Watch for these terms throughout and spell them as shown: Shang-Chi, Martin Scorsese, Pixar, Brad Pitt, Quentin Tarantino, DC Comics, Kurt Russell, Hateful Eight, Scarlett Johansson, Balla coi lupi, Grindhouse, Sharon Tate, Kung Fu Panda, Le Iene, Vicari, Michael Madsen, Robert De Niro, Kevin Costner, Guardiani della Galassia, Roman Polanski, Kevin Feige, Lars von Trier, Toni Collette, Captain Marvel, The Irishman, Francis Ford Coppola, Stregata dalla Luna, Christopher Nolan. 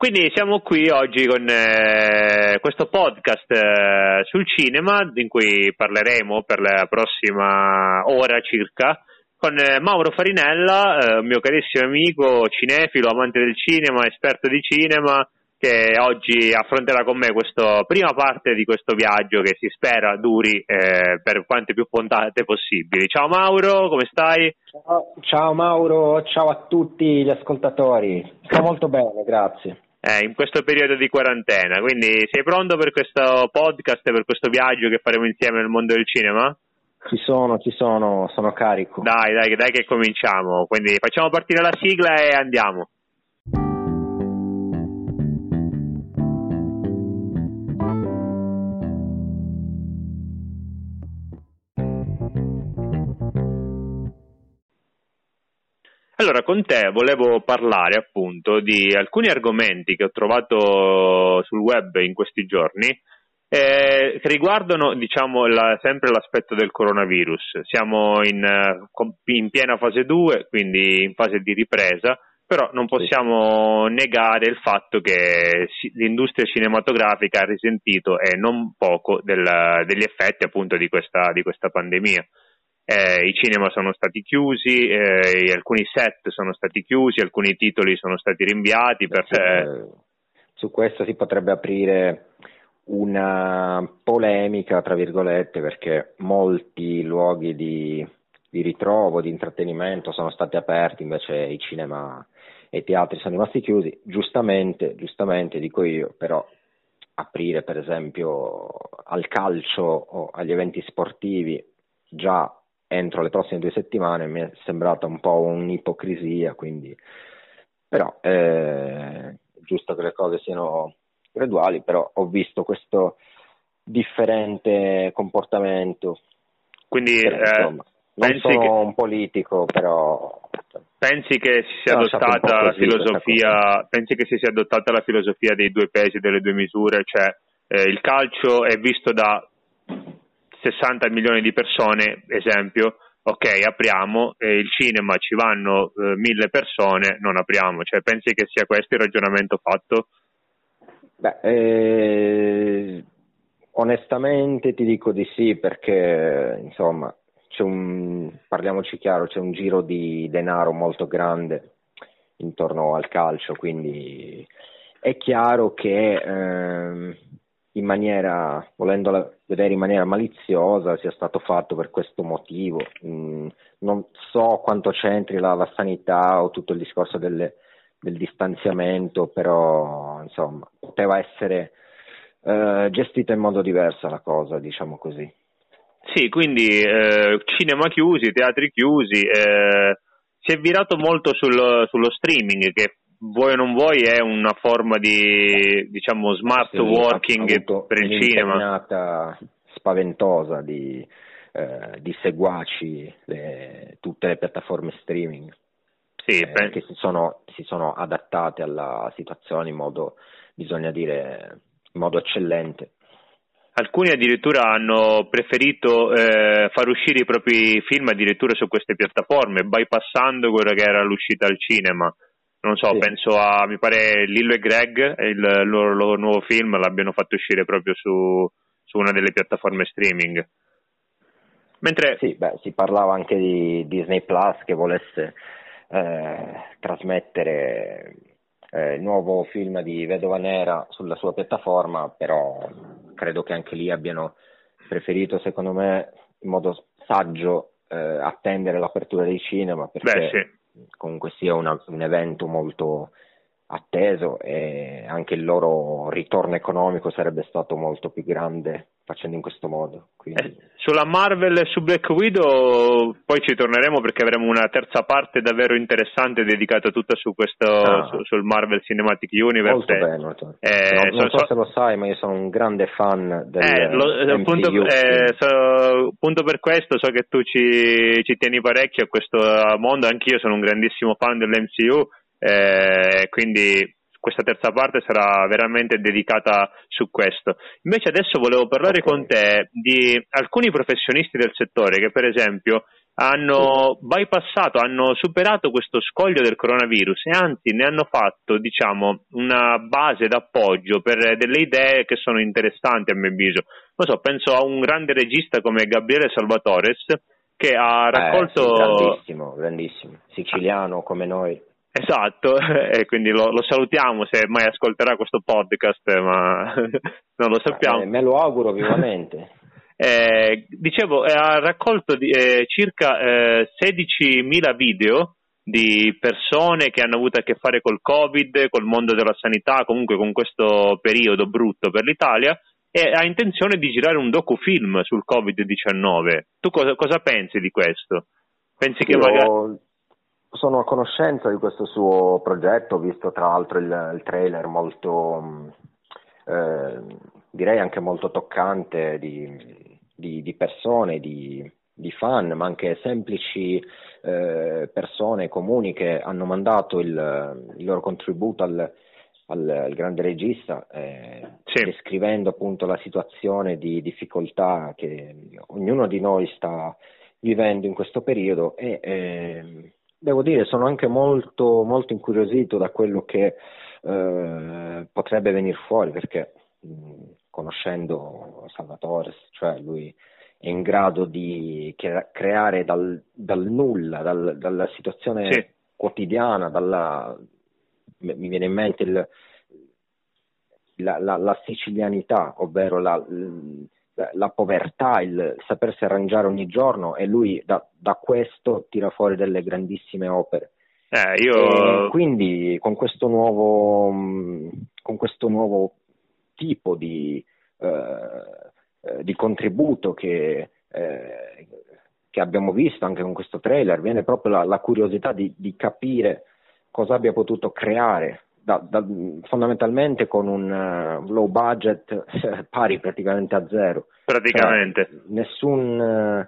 Quindi siamo qui oggi con questo podcast sul cinema, in cui parleremo per la prossima ora circa con Mauro Farinella, un mio carissimo amico, cinefilo, amante del cinema, esperto di cinema, che oggi affronterà con me questa prima parte di questo viaggio che si spera duri per quante più puntate possibili. Ciao Mauro, come stai? Ciao Mauro, ciao a tutti gli ascoltatori. Sto molto bene, grazie. In questo periodo di quarantena, quindi sei pronto per questo podcast, per questo viaggio che faremo insieme nel mondo del cinema? Ci sono, sono carico. Dai che cominciamo, quindi facciamo partire la sigla e andiamo. Allora, con te volevo parlare appunto di alcuni argomenti che ho trovato sul web in questi giorni che riguardano, diciamo, sempre l'aspetto del coronavirus. Siamo in piena fase 2, quindi in fase di ripresa, però non possiamo negare il fatto che l'industria cinematografica ha risentito e non poco degli effetti appunto di questa pandemia. I cinema sono stati chiusi, alcuni set sono stati chiusi, alcuni titoli sono stati rinviati. Su questo si potrebbe aprire una polemica, tra virgolette, perché molti luoghi di ritrovo, di intrattenimento sono stati aperti, invece i cinema e i teatri sono rimasti chiusi. Giustamente, dico io, però aprire per esempio al calcio o agli eventi sportivi già entro le prossime 2 settimane mi è sembrata un po' un'ipocrisia, quindi però è giusto che le cose siano graduali, però ho visto questo differente comportamento, quindi insomma, non sono un politico, però pensi che si sia adottata la filosofia dei 2 pesi e delle 2 misure, cioè il calcio è visto da 60 milioni di persone, esempio, ok, apriamo, il cinema ci vanno 1000 persone, non apriamo, cioè pensi che sia questo il ragionamento fatto? Onestamente ti dico di sì, perché insomma parliamoci chiaro, c'è un giro di denaro molto grande intorno al calcio, quindi è chiaro che in maniera, volendola vedere in maniera maliziosa, sia stato fatto per questo motivo. Non so quanto c'entri la sanità o tutto il discorso del distanziamento, però insomma poteva essere gestita in modo diverso la cosa, diciamo così. Sì, quindi cinema chiusi, teatri chiusi, si è virato molto sullo streaming, che vuoi o non vuoi è una forma di, diciamo, smart working per il cinema. È un'interminata spaventosa di seguaci tutte le piattaforme streaming, sì, che si sono adattate alla situazione in modo eccellente. Alcuni addirittura hanno preferito far uscire i propri film addirittura su queste piattaforme, bypassando quella che era l'uscita al cinema. Non so, sì. Penso a, mi pare, Lillo e Greg, il loro nuovo film l'abbiano fatto uscire proprio su una delle piattaforme streaming. Mentre si parlava anche di Disney Plus che volesse trasmettere il nuovo film di Vedova Nera sulla sua piattaforma, però credo che anche lì abbiano preferito, secondo me, in modo saggio attendere l'apertura dei cinema, perché sì. Comunque sia un evento molto atteso e anche il loro ritorno economico sarebbe stato molto più grande facendo in questo modo. Quindi sulla Marvel e su Black Widow poi ci torneremo, perché avremo una terza parte davvero interessante dedicata tutta su questo sul Marvel Cinematic Universe. Molto bene. Non so se lo sai, ma io sono un grande fan del MCU. Punto per questo, so che tu ci tieni parecchio a questo mondo, anch'io sono un grandissimo fan dell'MCU, quindi questa terza parte sarà veramente dedicata su questo. Invece adesso volevo parlare con te di alcuni professionisti del settore che, per esempio, hanno bypassato, hanno superato questo scoglio del coronavirus e anzi ne hanno fatto, diciamo, una base d'appoggio per delle idee che sono interessanti a mio avviso. Non so, penso a un grande regista come Gabriele Salvatores che ha raccolto... grandissimo, siciliano come noi. Esatto, e quindi lo salutiamo se mai ascolterà questo podcast, ma non lo sappiamo. Me lo auguro vivamente. Dicevo, ha raccolto circa 16.000 video di persone che hanno avuto a che fare col Covid, col mondo della sanità, comunque con questo periodo brutto per l'Italia, e ha intenzione di girare un docufilm sul Covid-19. Tu cosa pensi di questo? Pensi che magari... Sono a conoscenza di questo suo progetto, ho visto tra l'altro il trailer molto... direi anche molto toccante di persone, di fan, ma anche semplici persone comuni che hanno mandato il loro contributo al grande regista, sì, descrivendo appunto la situazione di difficoltà che ognuno di noi sta vivendo in questo periodo e devo dire sono anche molto, molto incuriosito da quello che potrebbe venir fuori, perché conoscendo Salvatore, cioè lui è in grado di creare dal nulla, dalla situazione sì, quotidiana, mi viene in mente la sicilianità, ovvero la povertà, il sapersi arrangiare ogni giorno, e lui da questo tira fuori delle grandissime opere. E quindi con questo nuovo tipo di contributo che abbiamo visto anche con questo trailer, viene proprio la curiosità di capire cosa abbia potuto creare fondamentalmente con un low budget pari praticamente a zero. Praticamente. Cioè, nessun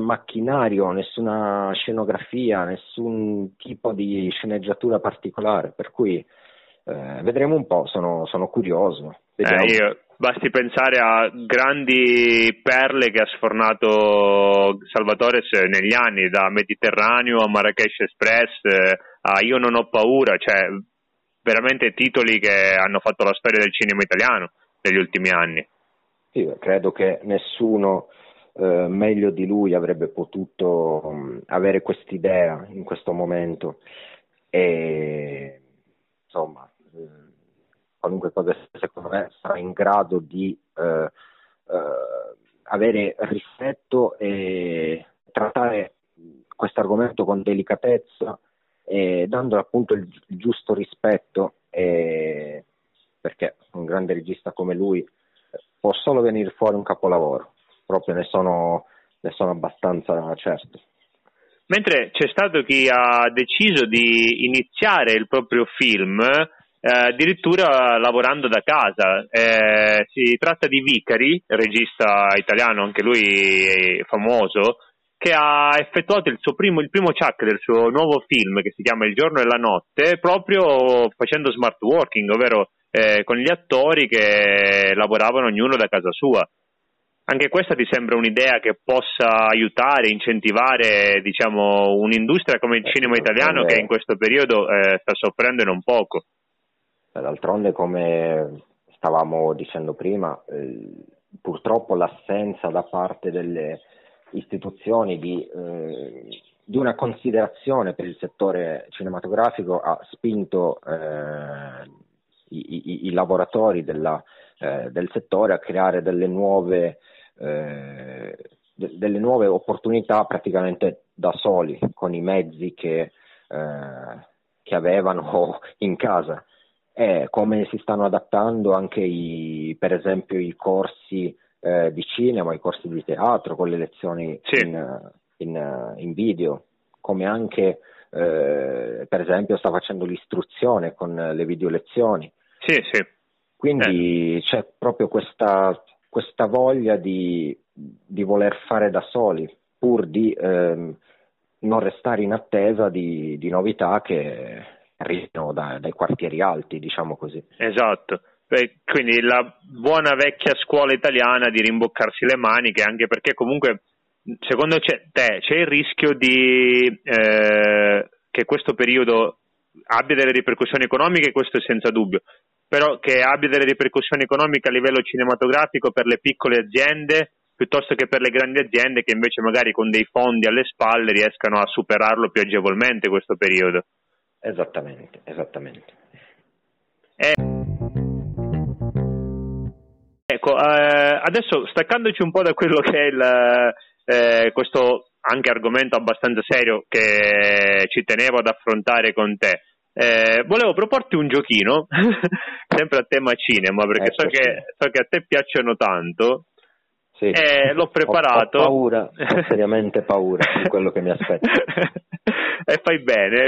macchinario, nessuna scenografia, nessun tipo di sceneggiatura particolare, per cui vedremo un po', sono curioso. Basti pensare a grandi perle che ha sfornato Salvatore negli anni, da Mediterraneo a Marrakesh Express a Io non ho paura, cioè veramente titoli che hanno fatto la storia del cinema italiano negli ultimi anni. Sì, credo che nessuno meglio di lui avrebbe potuto avere quest'idea in questo momento, e insomma qualunque cosa secondo me sarà in grado di avere rispetto e trattare questo argomento con delicatezza e dando appunto il giusto rispetto, perché un grande regista come lui può solo venire fuori un capolavoro, proprio ne sono abbastanza certo. Mentre c'è stato chi ha deciso di iniziare il proprio film addirittura lavorando da casa, si tratta di Vicari, regista italiano anche lui famoso, che ha effettuato il primo ciak del suo nuovo film che si chiama Il giorno e la notte, proprio facendo smart working, ovvero con gli attori che lavoravano ognuno da casa sua. Anche questa ti sembra un'idea che possa aiutare, incentivare, diciamo, un'industria come il cinema italiano che in questo periodo sta soffrendo non poco? D'altronde, come stavamo dicendo prima, purtroppo l'assenza da parte delle istituzioni di una considerazione per il settore cinematografico ha spinto i lavoratori del settore a creare delle nuove opportunità praticamente da soli, con i mezzi che avevano in casa, e come si stanno adattando anche per esempio i corsi di cinema, i corsi di teatro con le lezioni sì, in video, come anche per esempio sta facendo l'istruzione con le video lezioni. Sì, sì. Quindi c'è proprio questa voglia di voler fare da soli, pur di non restare in attesa di novità che arrivano dai quartieri alti, diciamo così. Esatto. Quindi la buona vecchia scuola italiana di rimboccarsi le maniche, anche perché comunque secondo te c'è il rischio di che questo periodo abbia delle ripercussioni economiche? Questo è senza dubbio, però che abbia delle ripercussioni economiche a livello cinematografico per le piccole aziende piuttosto che per le grandi aziende che invece magari con dei fondi alle spalle riescano a superarlo più agevolmente questo periodo. Esattamente, esattamente. Ecco, adesso staccandoci un po' da quello che è questo anche argomento abbastanza serio che ci tenevo ad affrontare con te, volevo proporti un giochino sempre a tema cinema, perché so che a te piacciono tanto. Sì, l'ho preparato. Ho seriamente paura di quello che mi aspetta. E fai bene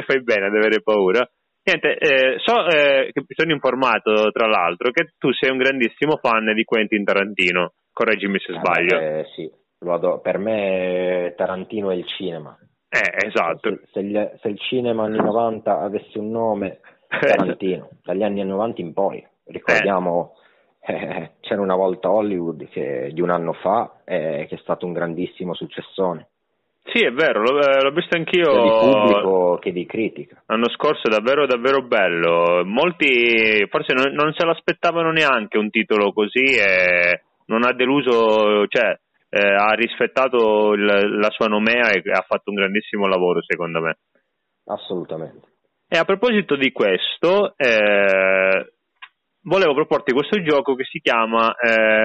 ad avere paura. Niente, che mi sono informato tra l'altro che tu sei un grandissimo fan di Quentin Tarantino, correggimi se sbaglio. Sì, lo adoro. Per me Tarantino è il cinema. Esatto. Se il cinema anni 90 avesse un nome, Tarantino, dagli anni 90 in poi, ricordiamo... C'era una volta Hollywood che di un anno fa che è stato un grandissimo successone. Sì, è vero, l'ho visto anch'io, sia di pubblico che di critica. L'anno scorso è davvero bello, molti forse non se l'aspettavano neanche un titolo così e non ha deluso, cioè ha rispettato la sua nomea e ha fatto un grandissimo lavoro secondo me. Assolutamente. E a proposito di questo volevo proporti questo gioco che si chiama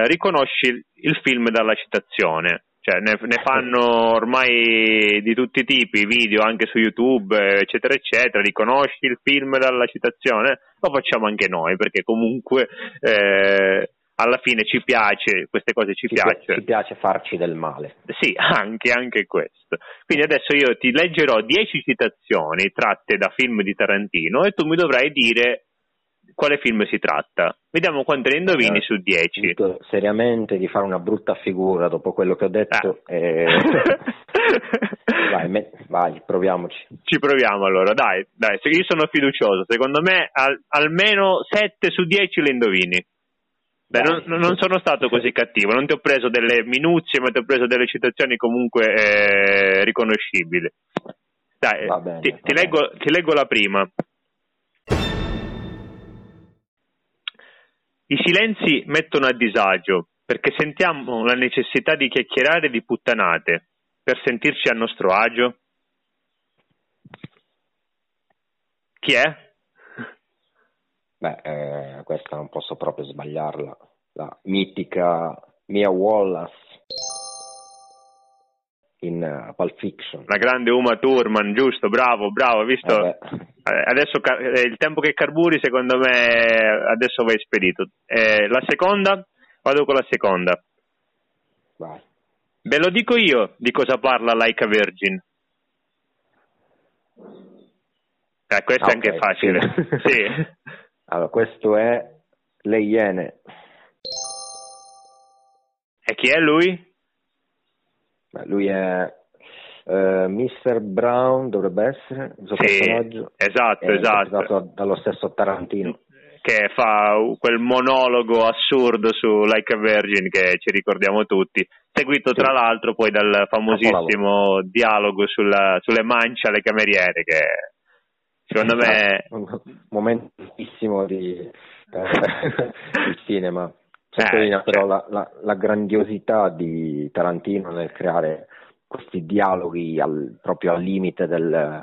Riconosci il film dalla citazione, cioè ne fanno ormai di tutti i tipi, video anche su YouTube eccetera eccetera, riconosci il film dalla citazione, lo facciamo anche noi perché comunque alla fine ci piace, queste cose ci piacciono. Ci piace farci del male. Sì, anche questo. Quindi adesso io ti leggerò 10 citazioni tratte da film di Tarantino e tu mi dovrai dire quale film si tratta. Vediamo quante ne indovini su 10. Dico seriamente di fare una brutta figura dopo quello che ho detto. Vai, proviamoci. Ci proviamo allora, dai, io sono fiducioso. Secondo me almeno 7 su 10 le indovini. Beh, non sono stato così cattivo, non ti ho preso delle minuzie, ma ti ho preso delle citazioni comunque riconoscibili. Dai, va bene, ti leggo la prima. I silenzi mettono a disagio, perché sentiamo la necessità di chiacchierare di puttanate, per sentirci a nostro agio. Chi è? Beh, questa non posso proprio sbagliarla. La mitica Mia Wallace in Pulp Fiction. La grande Uma Thurman, giusto, bravo, visto... Adesso il tempo che carburi secondo me adesso vai spedito. La seconda? Vado con la seconda. Vai. Ve lo dico io di cosa parla Laika Virgin. Questo è anche facile. Sì. Sì. Allora, questo è Le Iene. E chi è lui? Beh, lui è... Mr. Brown dovrebbe essere il suo personaggio, esatto, dallo stesso Tarantino che fa quel monologo assurdo su Like a Virgin che ci ricordiamo tutti, seguito tra l'altro poi dal famosissimo dialogo sulle mance alle cameriere che secondo me un momento bellissimo di cinema, però la grandiosità di Tarantino nel creare questi dialoghi proprio al limite del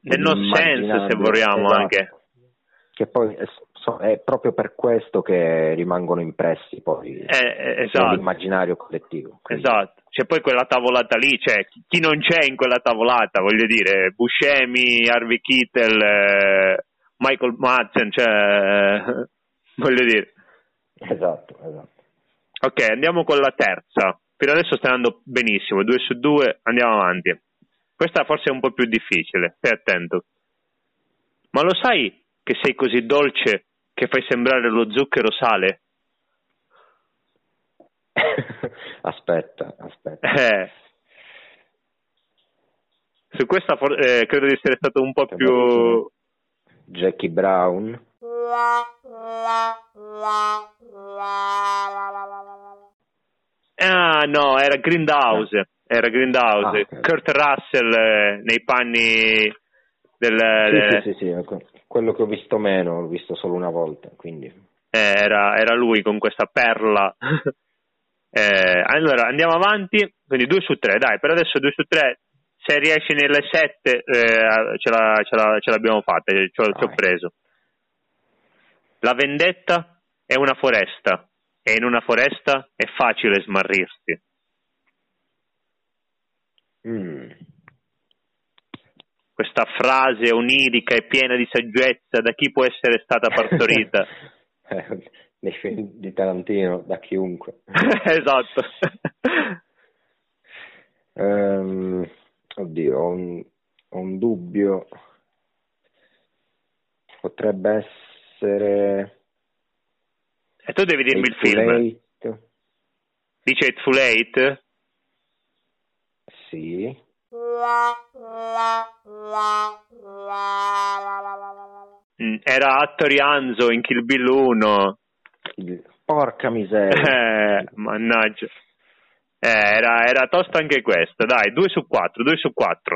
non senso, se vogliamo, anche che poi è proprio per questo che rimangono impressi poi nell'immaginario collettivo. Quindi. Esatto, c'è poi quella tavolata lì, cioè chi non c'è in quella tavolata, voglio dire, Buscemi, Harvey Keitel, Michael Madsen, cioè voglio dire. Esatto. Ok, andiamo con la terza. Per adesso sta andando benissimo, 2 su 2, andiamo avanti. Questa forse è un po' più difficile, stai attento. Ma lo sai che sei così dolce che fai sembrare lo zucchero sale? Aspetta. Su questa credo di essere stato un po' più... Jackie Brown? Ah no, era Grindhouse. era Grindhouse, okay. Kurt Russell nei panni del... Sì, quello che ho visto meno, l'ho visto solo una volta, quindi... Era lui con questa perla. Allora, andiamo avanti, quindi 2 su 3, dai, per adesso 2 su 3, se riesci nelle 7 ce l'abbiamo fatta, ci ho preso. La vendetta è una foresta, e in una foresta è facile smarrirsi. Questa frase onirica e piena di saggezza, da chi può essere stata partorita? Nei film di Tarantino, da chiunque. Esatto. Oddio, ho un dubbio. Potrebbe essere... E tu devi dirmi il film. Dice Hateful Eight? Sì. Era Hattori Hanzo in Kill Bill 1. Porca miseria. Mannaggia. Era tosta anche questa. Dai, 2 su 4.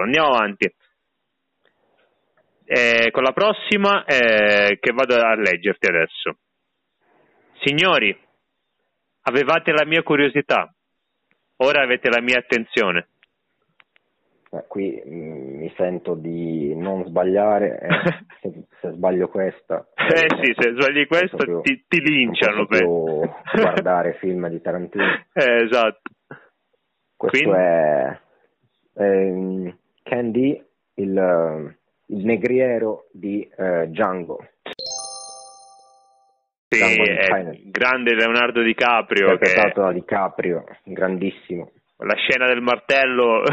Andiamo avanti. Con la prossima che vado a leggerti adesso. Signori, avevate la mia curiosità. Ora avete la mia attenzione. Qui mi sento di non sbagliare, se sbaglio questa... sì, se sbagli questa ti linciano. Non posso guardare film di Tarantino. Esatto. Questo quindi... è Candy, il negriero di Django. Sì, Django Unchained. Grande Leonardo DiCaprio. Interpretato da DiCaprio, grandissimo. La scena del martello...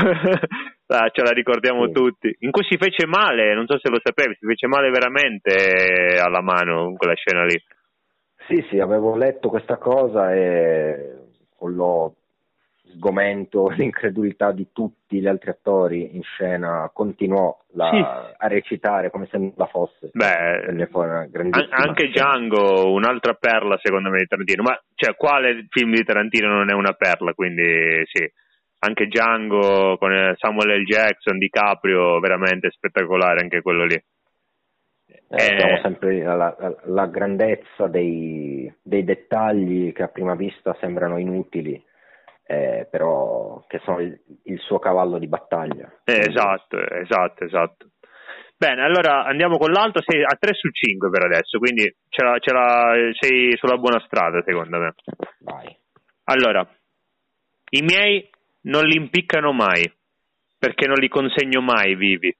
ce la ricordiamo tutti, in cui si fece male, non so se lo sapevi, si fece male veramente alla mano quella scena lì. Sì, avevo letto questa cosa e con lo sgomento, l'incredulità di tutti gli altri attori in scena, continuò a recitare come se nulla fosse. Anche Django, un'altra perla secondo me di Tarantino, ma cioè quale film di Tarantino non è una perla, quindi sì. Anche Django con Samuel L. Jackson, DiCaprio, veramente spettacolare anche quello lì. Siamo sempre la grandezza dei dettagli che a prima vista sembrano inutili, però che sono il suo cavallo di battaglia. Esatto. Bene, allora andiamo con l'altro, sei a 3 su 5 per adesso, quindi sei sulla buona strada secondo me. Vai. Allora, i miei non li impiccano mai, perché non li consegno mai vivi.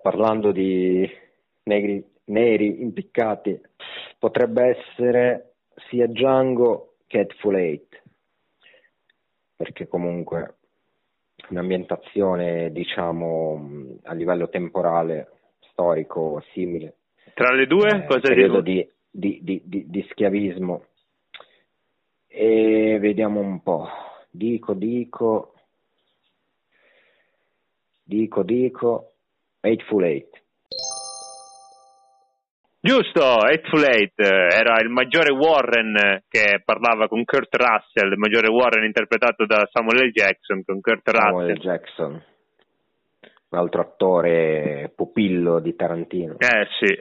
Parlando di neri impiccati, potrebbe essere sia Django che Hateful Eight, perché comunque un'ambientazione, diciamo, a livello temporale, storico, simile. Tra le due? Cosa periodo di schiavismo. E vediamo un po', dico Hateful Eight. Giusto, Hateful Eight, era il maggiore Warren che parlava con Kurt Russell, il maggiore Warren interpretato da Samuel L. Jackson, con Kurt Russell. Samuel L. Jackson, un altro attore pupillo di Tarantino. Eh sì,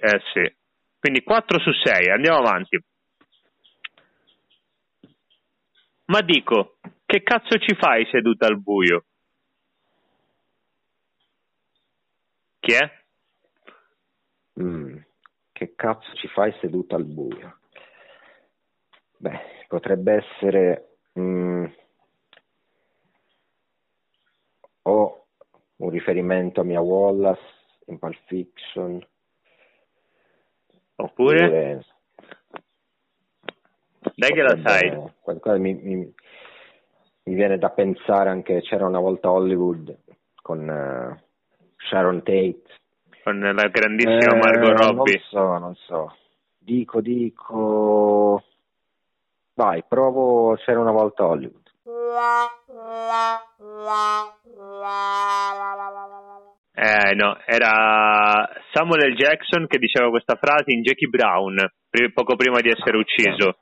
quindi 4 su 6, andiamo avanti. Ma dico, che cazzo ci fai seduta al buio? Chi è? Che cazzo ci fai seduta al buio? Beh, potrebbe essere o un riferimento a Mia Wallace in Pulp Fiction, oppure... Dai che la sai. Qualcosa mi viene da pensare anche C'era una volta Hollywood con Sharon Tate. Con la grandissima Margot Robbie. Non so. Dico... Vai, provo C'era una volta Hollywood. No, era Samuel L. Jackson che diceva questa frase in Jackie Brown, poco prima di essere ucciso.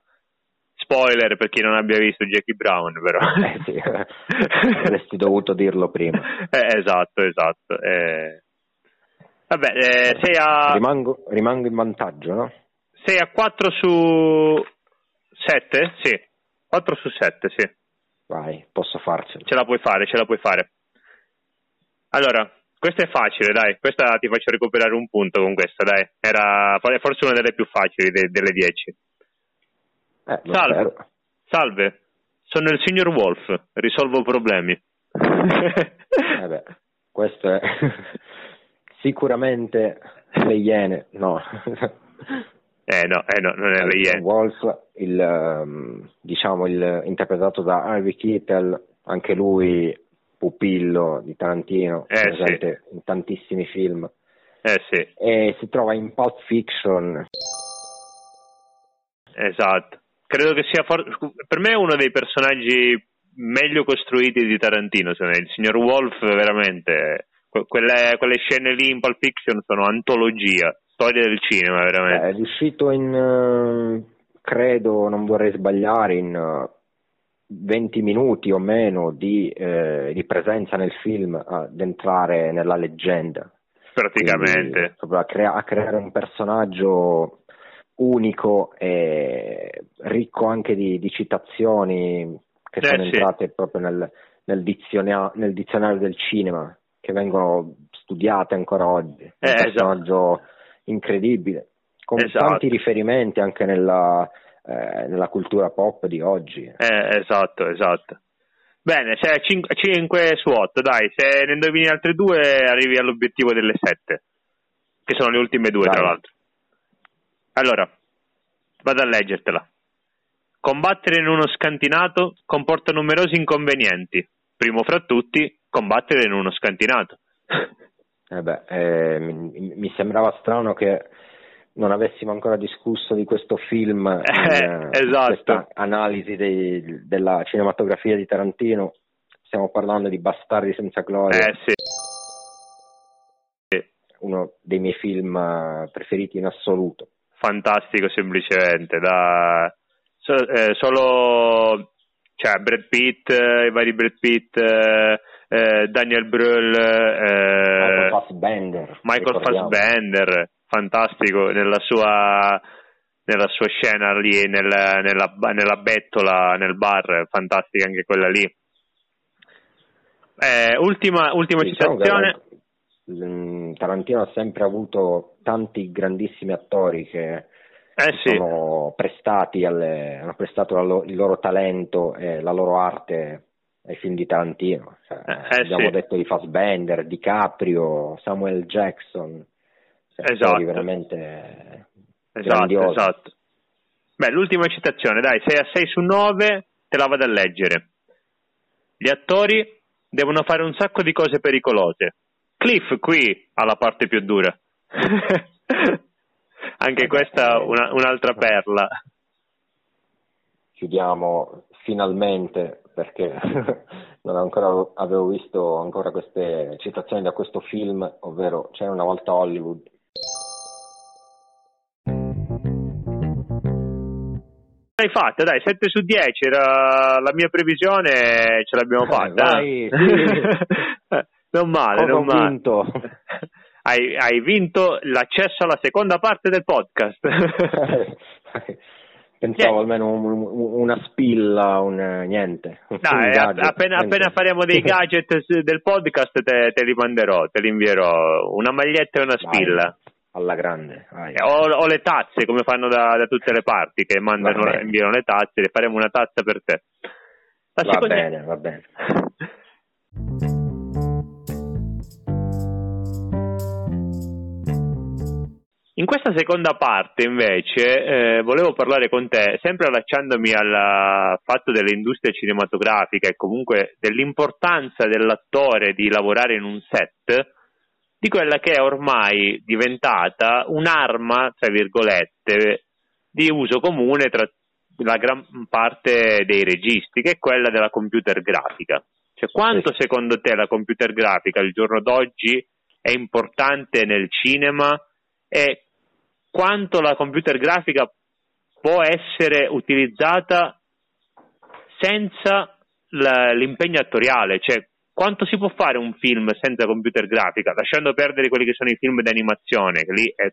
spoiler per chi non abbia visto Jackie Brown, però sì, avresti dovuto dirlo prima. Esatto. Vabbè, sei a... Rimango in vantaggio, no? Sei a 4 su 7? Sì, 4 su 7, sì. Vai, posso farcela. Ce la puoi fare. Allora, questa è facile, dai. Questa ti faccio recuperare un punto con questa, dai. Era forse una delle più facili delle 10. Salve, sono il signor Wolf, risolvo problemi. Vabbè, questo è... Sicuramente Le Iene, no. No, non è Le Iene. Wolf, interpretato da Harvey Keitel, anche lui pupillo di Tarantino, presente in tantissimi film. Sì. E si trova in Pulp Fiction. Esatto. Credo che sia per me è uno dei personaggi meglio costruiti di Tarantino, cioè il signor Wolf veramente... Quelle scene lì in Pulp Fiction sono antologia, storia del cinema veramente. È uscito in, credo, non vorrei sbagliare, in 20 minuti o meno di presenza nel film ad entrare nella leggenda. Praticamente. Quindi, a creare un personaggio unico e ricco anche di citazioni che sono entrate proprio nel dizionario del cinema, che vengono studiate ancora oggi. È un personaggio incredibile, con tanti riferimenti anche nella cultura pop di oggi. Esatto. Bene, sei a 5 su 8, dai, se ne indovini altri due arrivi all'obiettivo delle 7, che sono le ultime due, dai. Tra l'altro. Allora, vado a leggertela. Combattere in uno scantinato comporta numerosi inconvenienti, primo fra tutti... combattere in uno scantinato. Mi sembrava strano che non avessimo ancora discusso di questo film, questa analisi della cinematografia di Tarantino. Stiamo parlando di Bastardi senza gloria, sì. Uno dei miei film preferiti in assoluto, fantastico semplicemente, Brad Pitt, i vari Brad Pitt, Daniel Brühl, Michael Fassbender, fantastico nella sua scena lì nella bettola nel bar, fantastica anche quella lì. Ultima citazione. Tarantino ha sempre avuto tanti grandissimi attori che sono prestati hanno prestato il loro talento e la loro arte ai film di Tarantino, detto di Fassbender, DiCaprio, Samuel L. Jackson, veramente grandiosi. Esatto. Beh, l'ultima citazione, dai, sei a 6 su 9, te la vado a leggere. Gli attori devono fare un sacco di cose pericolose. Cliff qui ha la parte più dura. Anche questa un'altra perla. Chiudiamo finalmente, perché non avevo visto ancora queste citazioni da questo film, ovvero C'era una volta Hollywood. L'hai fatta, dai, 7 su 10 era la mia previsione, ce l'abbiamo fatta. Vai, sì. Non male. Hai vinto l'accesso alla seconda parte del podcast. Pensavo almeno una spilla, niente. Dai, appena faremo dei gadget del podcast te li manderò, te li invierò. Una maglietta e una spilla. Vai, alla grande. Vai. O le tazze, come fanno da tutte le parti, che inviano le tazze, le faremo una tazza per te. Va bene. In questa seconda parte invece volevo parlare con te, sempre allacciandomi al fatto dell'industria cinematografica e comunque dell'importanza dell'attore di lavorare in un set, di quella che è ormai diventata un'arma, tra virgolette, di uso comune tra la gran parte dei registi, che è quella della computer grafica. Cioè, quanto secondo te la computer grafica al giorno d'oggi è importante nel cinema e quanto la computer grafica può essere utilizzata senza l'impegno attoriale, cioè quanto si può fare un film senza computer grafica, lasciando perdere quelli che sono i film d'animazione, che lì è,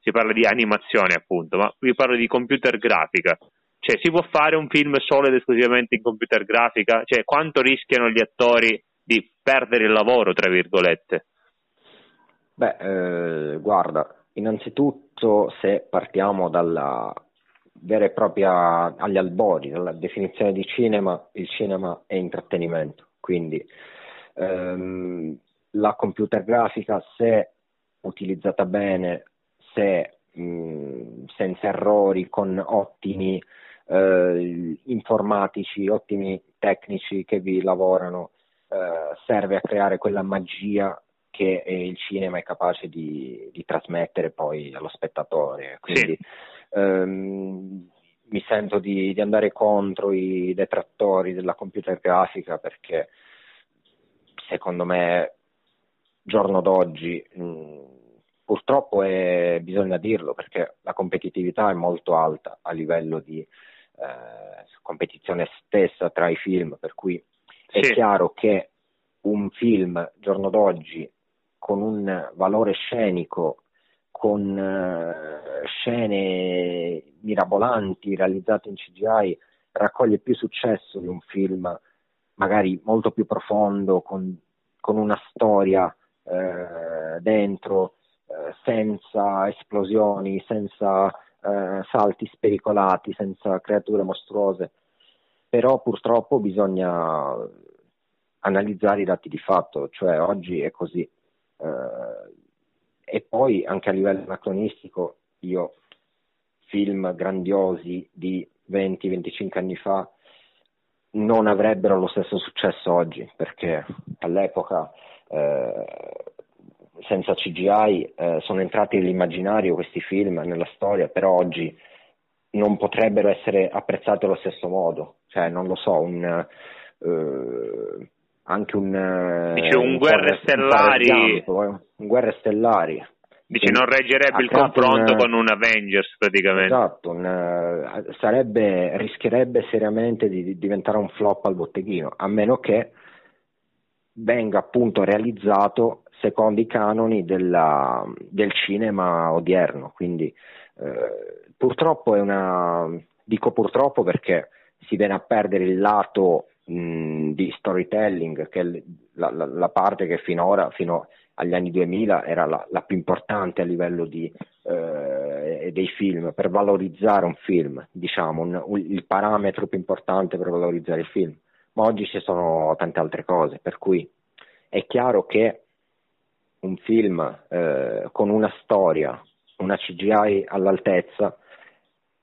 si parla di animazione appunto, ma io parlo di computer grafica, cioè si può fare un film solo ed esclusivamente in computer grafica, cioè quanto rischiano gli attori di perdere il lavoro, tra virgolette? Beh, guarda, innanzitutto se partiamo dalla vera e propria, agli albori, dalla definizione di cinema, il cinema è intrattenimento, quindi la computer grafica, se utilizzata bene, se senza errori, con ottimi informatici, ottimi tecnici che vi lavorano, serve a creare quella magia che il cinema è capace di trasmettere poi allo spettatore. Quindi sì, mi sento di andare contro i detrattori della computer grafica, perché secondo me giorno d'oggi purtroppo bisogna dirlo, perché la competitività è molto alta a livello di competizione stessa tra i film, per cui è sì, chiaro che un film giorno d'oggi con un valore scenico, con scene mirabolanti realizzate in CGI, raccoglie più successo di un film magari molto più profondo, con una storia dentro, senza esplosioni, senza salti spericolati, senza creature mostruose. Però purtroppo bisogna analizzare i dati di fatto, cioè oggi è così. E poi anche a livello anacronistico, io film grandiosi di 20-25 anni fa non avrebbero lo stesso successo oggi, perché all'epoca senza CGI sono entrati nell'immaginario questi film, nella storia, però oggi non potrebbero essere apprezzati allo stesso modo, cioè non lo so, anche un dice un Guerre Stellari, un Guerre Stellari dice non reggerebbe il confronto con un Avengers praticamente. Esatto, rischierebbe seriamente di diventare un flop al botteghino, a meno che venga appunto realizzato secondo i canoni del cinema odierno. Quindi purtroppo dico purtroppo perché si viene a perdere il lato di storytelling, che è la parte che finora, fino agli anni 2000, era la più importante a livello dei film, per valorizzare un film, diciamo il parametro più importante per valorizzare il film. Ma oggi ci sono tante altre cose, per cui è chiaro che un film con una storia, una CGI all'altezza,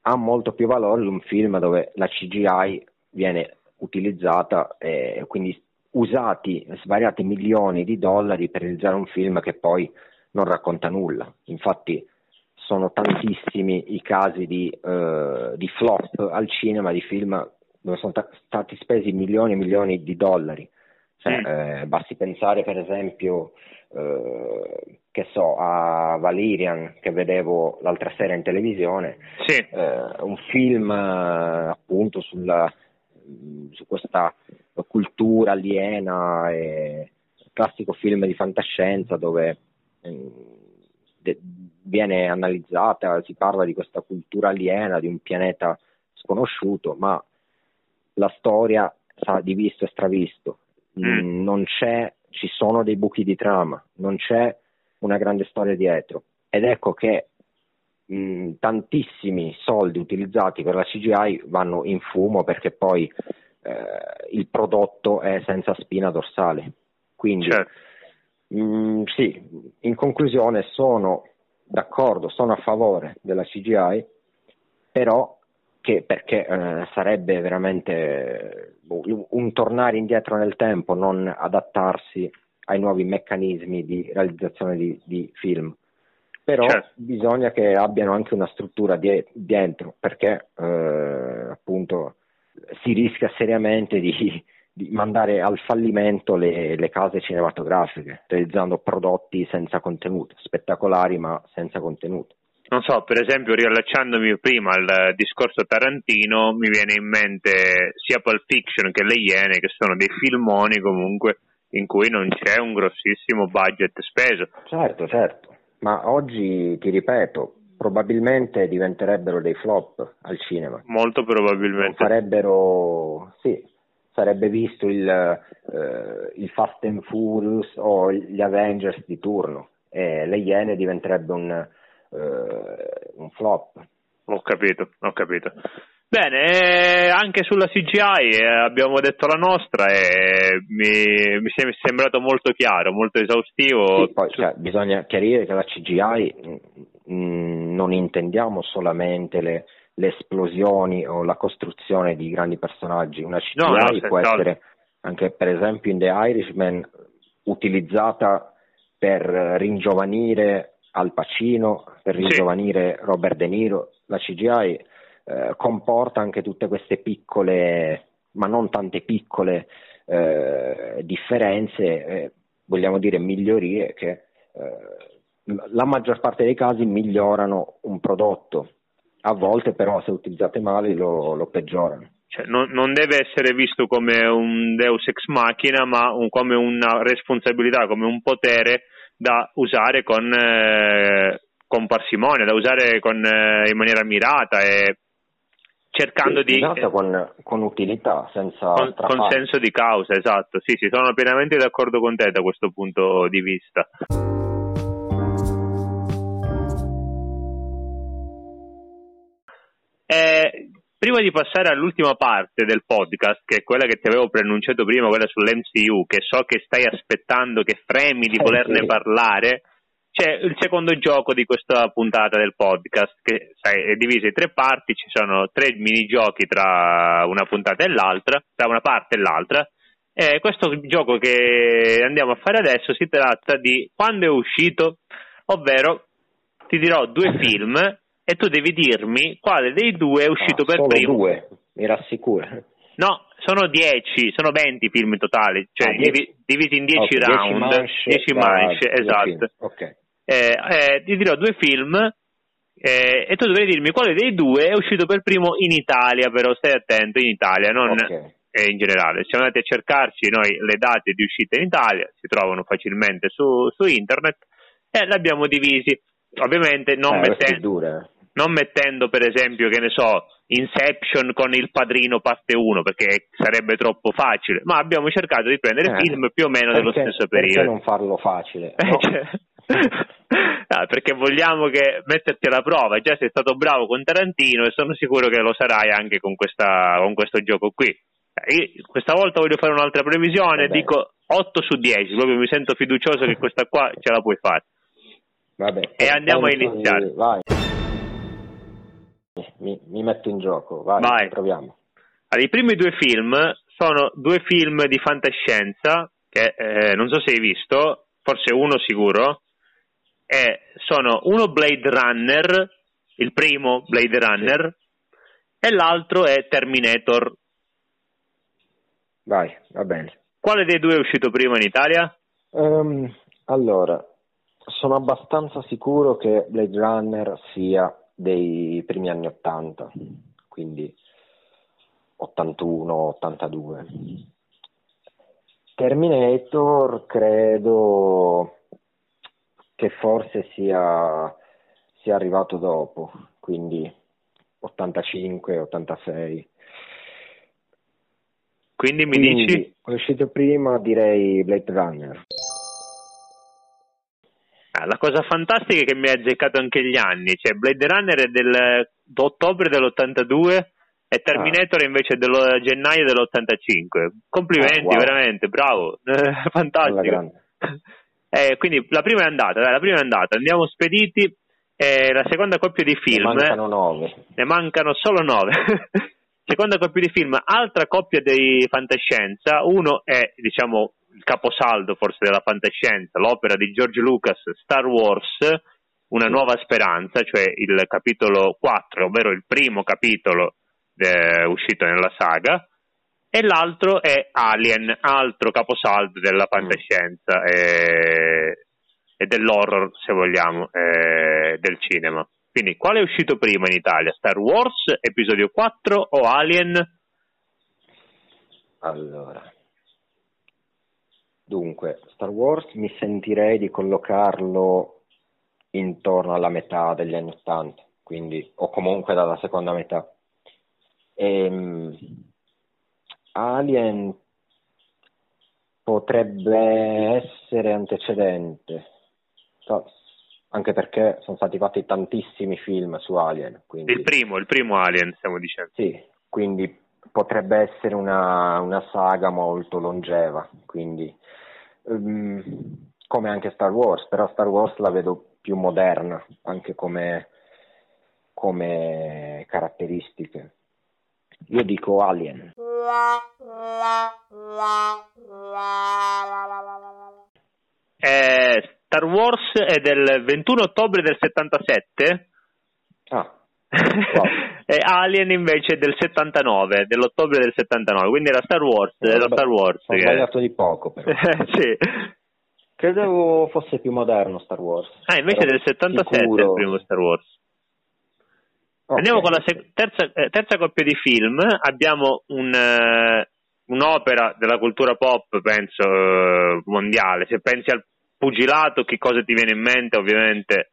ha molto più valore di un film dove la CGI viene utilizzata, e quindi usati svariati milioni di dollari per realizzare un film che poi non racconta nulla. Infatti sono tantissimi i casi di flop al cinema, di film dove sono stati spesi milioni e milioni di dollari. Cioè, basti pensare per esempio a Valerian, che vedevo l'altra sera in televisione, sì, un film appunto su questa cultura aliena, classico film di fantascienza dove viene analizzata, si parla di questa cultura aliena di un pianeta sconosciuto, ma la storia sa di visto e stravisto, ci sono dei buchi di trama, non c'è una grande storia dietro, ed ecco che tantissimi soldi utilizzati per la CGI vanno in fumo, perché poi il prodotto è senza spina dorsale. Quindi certo, sì, in conclusione sono d'accordo, sono a favore della CGI, però perché sarebbe veramente un tornare indietro nel tempo, non adattarsi ai nuovi meccanismi di realizzazione di film. Però certo, bisogna che abbiano anche una struttura dentro, perché appunto si rischia seriamente di mandare al fallimento le case cinematografiche, realizzando prodotti senza contenuto, spettacolari ma senza contenuto. non so, per esempio riallacciandomi prima al discorso Tarantino, mi viene in mente sia Pulp Fiction che Le Iene, che sono dei filmoni comunque in cui non c'è un grossissimo budget speso. Certo, ma oggi, ti ripeto, probabilmente diventerebbero dei flop al cinema. Molto probabilmente. Farebbero, sì, sarebbe visto il Fast and Furious o gli Avengers di turno, e Le Iene diventerebbe un flop. Ho capito. Bene, anche sulla CGI abbiamo detto la nostra e mi è sembrato molto chiaro, molto esaustivo. Sì, poi, cioè, bisogna chiarire che la CGI non intendiamo solamente le esplosioni o la costruzione di grandi personaggi. Una CGI può essere anche, per esempio, in The Irishman utilizzata per ringiovanire Al Pacino, per ringiovanire Robert De Niro. La CGI comporta anche tutte queste piccole, ma non tante piccole, differenze, vogliamo dire migliorie, che la maggior parte dei casi migliorano un prodotto, a volte però se utilizzate male lo peggiorano. Cioè, non deve essere visto come un deus ex machina, ma come una responsabilità, come un potere da usare con parsimonia, da usare in maniera mirata e cercando di... Esatto, con utilità, senza... Con senso di causa, esatto. Sì, sono pienamente d'accordo con te da questo punto di vista. Prima di passare all'ultima parte del podcast, che è quella che ti avevo preannunciato prima, quella sull'MCU, che so che stai aspettando, che fremi di volerne parlare, c'è il secondo gioco di questa puntata del podcast, che sai, è diviso in tre parti, ci sono tre minigiochi tra una puntata e l'altra, tra una parte e l'altra, e questo gioco che andiamo a fare adesso si tratta di quando è uscito, ovvero ti dirò due film e tu devi dirmi quale dei due è uscito per primo. Sono due, mi rassicuro. No, sono 10, sono 20 film totali, cioè divisi in 10 round, 10 manche, esatto. Okay. Ti dirò due film e tu dovrai dirmi quale dei due è uscito per primo in Italia, però stai attento, in Italia, non in generale. Siamo andati a cercarci noi le date di uscita in Italia, si trovano facilmente su internet e l'abbiamo divisi, ovviamente non mettendo per esempio, che ne so, Inception con Il Padrino parte 1, perché sarebbe troppo facile, ma abbiamo cercato di prendere film più o meno dello stesso periodo. Perché non farlo facile? No? No, perché vogliamo metterti alla prova, già sei stato bravo con Tarantino e sono sicuro che lo sarai anche con questo gioco qui. Io questa volta voglio fare un'altra previsione, dico 8 su 10, proprio mi sento fiducioso che questa qua ce la puoi fare. Vabbè, e andiamo a iniziare. Vai. Mi metto in gioco, vai. Proviamo. Allora, i primi due film sono due film di fantascienza che non so se hai visto, forse uno sicuro, e sono uno Blade Runner, il primo Blade Runner, e l'altro è Terminator. Vai, va bene. Quale dei due è uscito prima in Italia? Allora, sono abbastanza sicuro che Blade Runner sia dei primi anni 80, quindi 81-82. Terminator credo che forse sia arrivato dopo, quindi 85-86. Quindi dici? È uscito prima, direi Blade Runner. La cosa fantastica è che mi hai azzeccato anche gli anni, cioè Blade Runner è dell'ottobre dell'82 e Terminator invece del gennaio dell'85. Complimenti, wow. Veramente, bravo, fantastico. Quindi la prima è andata, andiamo spediti, la seconda coppia di film... Ne mancano solo 9. Seconda coppia di film, altra coppia di fantascienza, uno è, diciamo, il caposaldo forse della fantascienza, l'opera di George Lucas, Star Wars, Una nuova speranza, cioè il capitolo 4, ovvero il primo capitolo uscito nella saga, e l'altro è Alien, altro caposaldo della fantascienza e dell'horror, se vogliamo, del cinema. Quindi, quale è uscito prima in Italia? Star Wars, episodio 4 o Alien? Allora, dunque, Star Wars mi sentirei di collocarlo intorno alla metà degli anni '80, quindi, o comunque dalla seconda metà. Alien potrebbe essere antecedente, anche perché sono stati fatti tantissimi film su Alien, quindi... il primo Alien stiamo dicendo, sì, quindi potrebbe essere una saga molto longeva, quindi come anche Star Wars, però Star Wars la vedo più moderna anche come caratteristiche. Io dico Alien. Star Wars è del 21 ottobre del 77. Ah, wow. E Alien invece è del 79, dell'ottobre del 79, quindi era Star Wars. Ho sbagliato di poco, però. Sì. Credevo fosse più moderno Star Wars. Invece è del 77 sicuro... il primo Star Wars. Okay. Andiamo con la terza coppia di film. Abbiamo un'opera della cultura pop, penso, mondiale. Se pensi al pugilato, che cosa ti viene in mente? Ovviamente,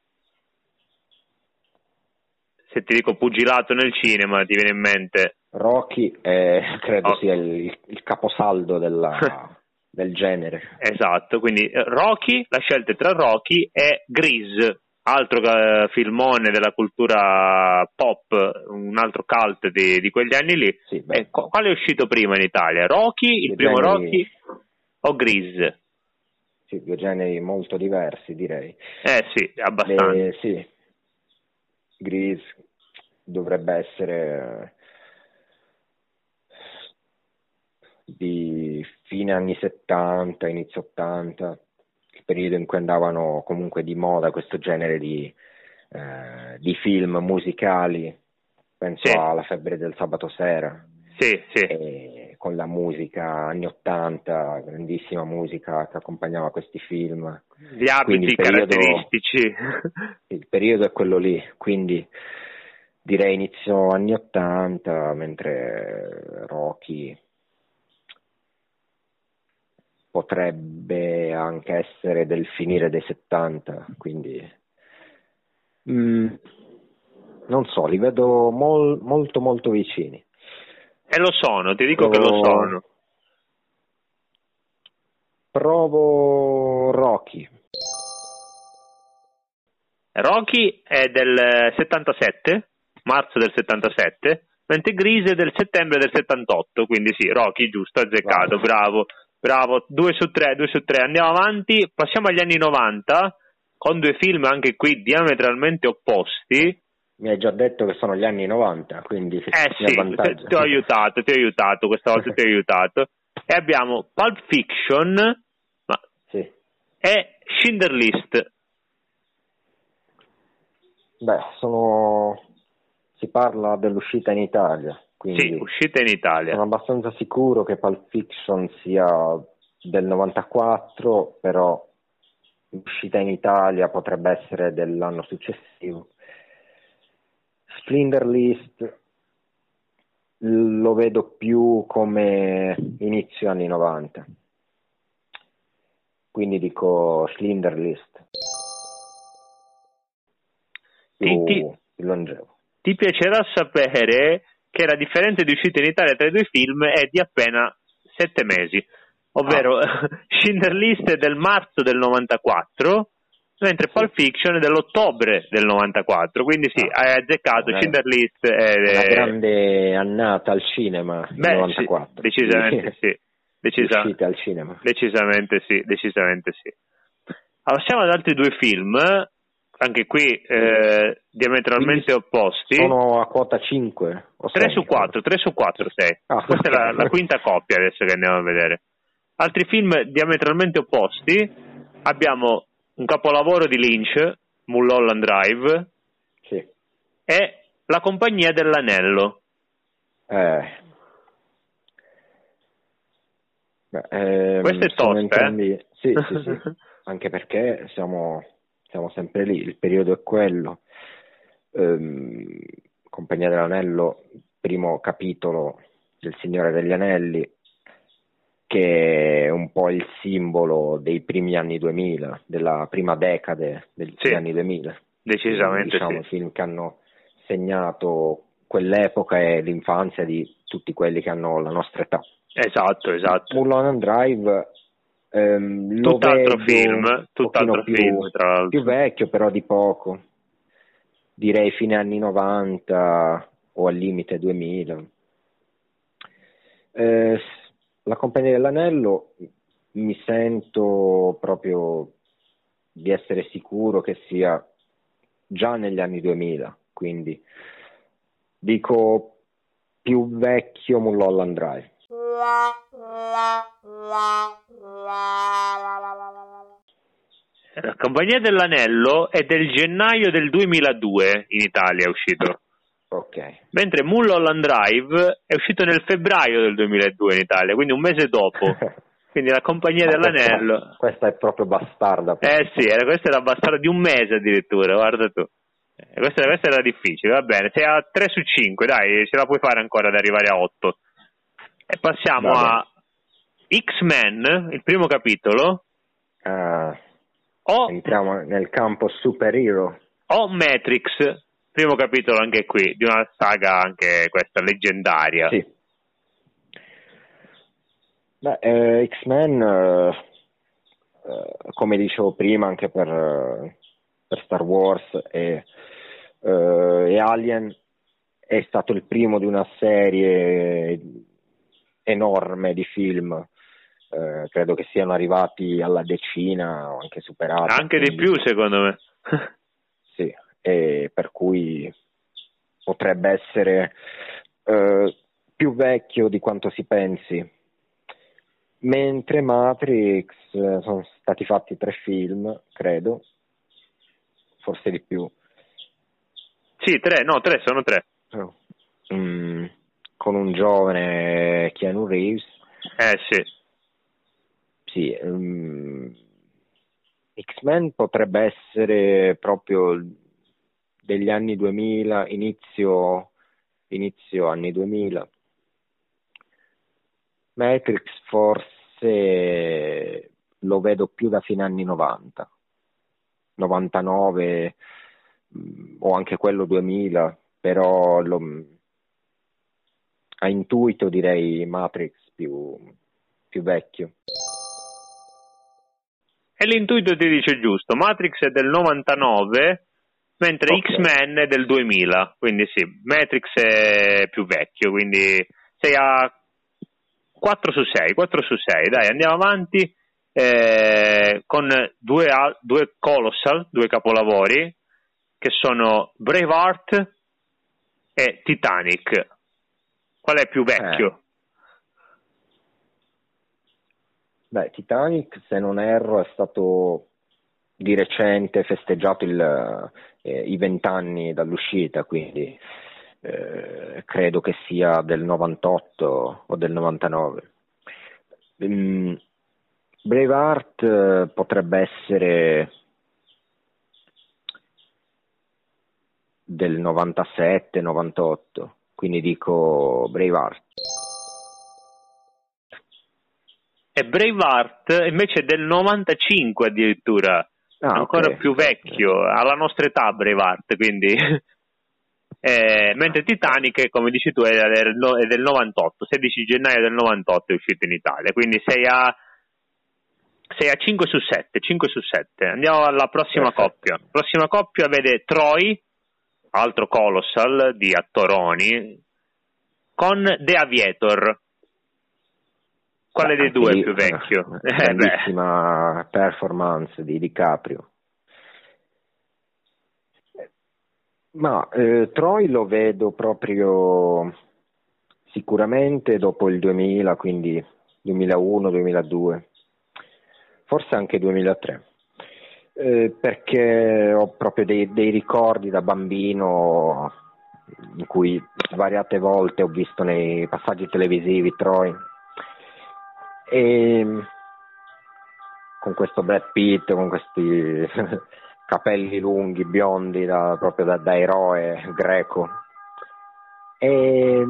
se ti dico pugilato nel cinema, ti viene in mente Rocky, credo sia il caposaldo del genere. Esatto, quindi Rocky, la scelta tra Rocky e Grease. Altro filmone della cultura pop, un altro cult di quegli anni lì. Sì, quale è uscito prima in Italia? Rocky, il primo Rocky o Grease? Sì, due generi molto diversi, direi. Sì, abbastanza. Sì. Grease dovrebbe essere di fine anni 70, inizio 80. Periodo in cui andavano comunque di moda questo genere di film musicali, penso alla Febbre del Sabato Sera, sì. E con la musica anni 80, grandissima musica che accompagnava questi film, gli abiti caratteristici. Il periodo è quello lì, quindi direi inizio anni 80, mentre Rocky potrebbe anche essere del finire dei 70, quindi non so, li vedo molto molto vicini. E lo sono, ti dico che lo sono. Provo Rocky. Rocky è del 77, marzo del 77, mentre Grease è del settembre del 78, quindi sì, Rocky giusto, azzeccato, bravo. Bravo, 2 su 3, andiamo avanti, passiamo agli anni 90, con due film anche qui diametralmente opposti. Mi hai già detto che sono gli anni 90, quindi sì, ti ho aiutato, questa volta ti ho aiutato. E abbiamo Pulp Fiction e Schindler's List. Si parla dell'uscita in Italia. Quindi sì, uscita in Italia. Sono abbastanza sicuro che Pulp Fiction sia del 94, però uscita in Italia potrebbe essere dell'anno successivo. Schindler's List lo vedo più come inizio anni 90, quindi dico Schindler's List, più longevo. Ti piacerà sapere che la differenza di uscita in Italia tra i due film è di appena 7 mesi, ovvero Schindler's List è del marzo del 94, mentre Pulp Fiction è dell'ottobre del 94, quindi sì, hai azzeccato, Schindler's List è una grande annata al cinema del 94. Sì, decisamente sì. Uscita al cinema. Decisamente sì. Allora, siamo ad altri due film, anche qui diametralmente opposti. Sono a quota 5 o 6, 3 su 4 sei. Questa è la quinta coppia adesso che andiamo a vedere. Altri film diametralmente opposti. Abbiamo un capolavoro di Lynch, Mulholland Drive, e La Compagnia dell'Anello. Questo è tosta, Sì. Anche perché siamo sempre lì, il periodo è quello. Compagnia dell'Anello, primo capitolo del Signore degli Anelli, che è un po' il simbolo dei primi anni 2000, della prima decade degli anni 2000. Decisamente. Quindi, diciamo, film che hanno segnato quell'epoca e l'infanzia di tutti quelli che hanno la nostra età. Esatto, esatto. Mulholland Drive, tutt'altro film, tra l'altro. Più vecchio, però di poco. Direi fine anni 90 o al limite 2000. La Compagnia dell'Anello mi sento proprio di essere sicuro che sia già negli anni 2000, quindi dico più vecchio Mulholland Drive. La Compagnia dell'Anello è del gennaio del 2002 in Italia, è uscito. Okay. Mentre Mulholland Drive è uscito nel febbraio del 2002 in Italia, quindi un mese dopo. Quindi la Compagnia dell'Anello. Questa è proprio bastarda. Sì, questa era bastarda di un mese addirittura, guarda tu. Questa era difficile, va bene. Sei a 3 su 5, dai, ce la puoi fare ancora ad arrivare a 8. E passiamo a X-Men, il primo capitolo. Entriamo nel campo superhero. O Matrix, primo capitolo anche qui, di una saga anche questa leggendaria. Sì. Beh, X-Men, come dicevo prima, anche per Star Wars e Alien, è stato il primo di una serie enorme di film. Credo che siano arrivati alla decina o anche superati. Anche quindi, di più, secondo me. Sì, e per cui potrebbe essere più vecchio di quanto si pensi. Mentre Matrix, sono stati fatti 3 film, credo, forse di più. Sì, 3. Oh. Con un giovane Keanu Reeves. Sì. Sì, X-Men potrebbe essere proprio degli anni 2000, inizio anni 2000. Matrix forse lo vedo più da fine anni 90, 99 o anche quello 2000, però a intuito direi Matrix più vecchio. E l'intuito ti dice giusto, Matrix è del 99, mentre X-Men è del 2000, quindi sì, Matrix è più vecchio, quindi sei a 4 su 6, dai, andiamo avanti con due colossal, 2 capolavori, che sono Braveheart e Titanic. Qual è più vecchio? Beh, Titanic, se non erro, è stato di recente festeggiato i 20 anni dall'uscita, quindi credo che sia del 98 o del 99. Braveheart potrebbe essere del 97-98, quindi dico Braveheart. E Braveheart invece è del 95 addirittura, ancora più vecchio, alla nostra età Braveheart, quindi mentre Titanic, come dici tu, è del 98, 16 gennaio del 98 è uscito in Italia, quindi sei a 5 su 7. Andiamo alla prossima coppia. La prossima coppia vede Troy, altro colossal di attoroni, con The Aviator. Quale dei due è più vecchio? Bellissima performance di DiCaprio. Ma Troy lo vedo proprio sicuramente dopo il 2000, quindi 2001, 2002, forse anche 2003, perché ho proprio dei ricordi da bambino in cui svariate volte ho visto nei passaggi televisivi Troy. E con questo Brad Pitt, con questi capelli lunghi, biondi, proprio da eroe greco. E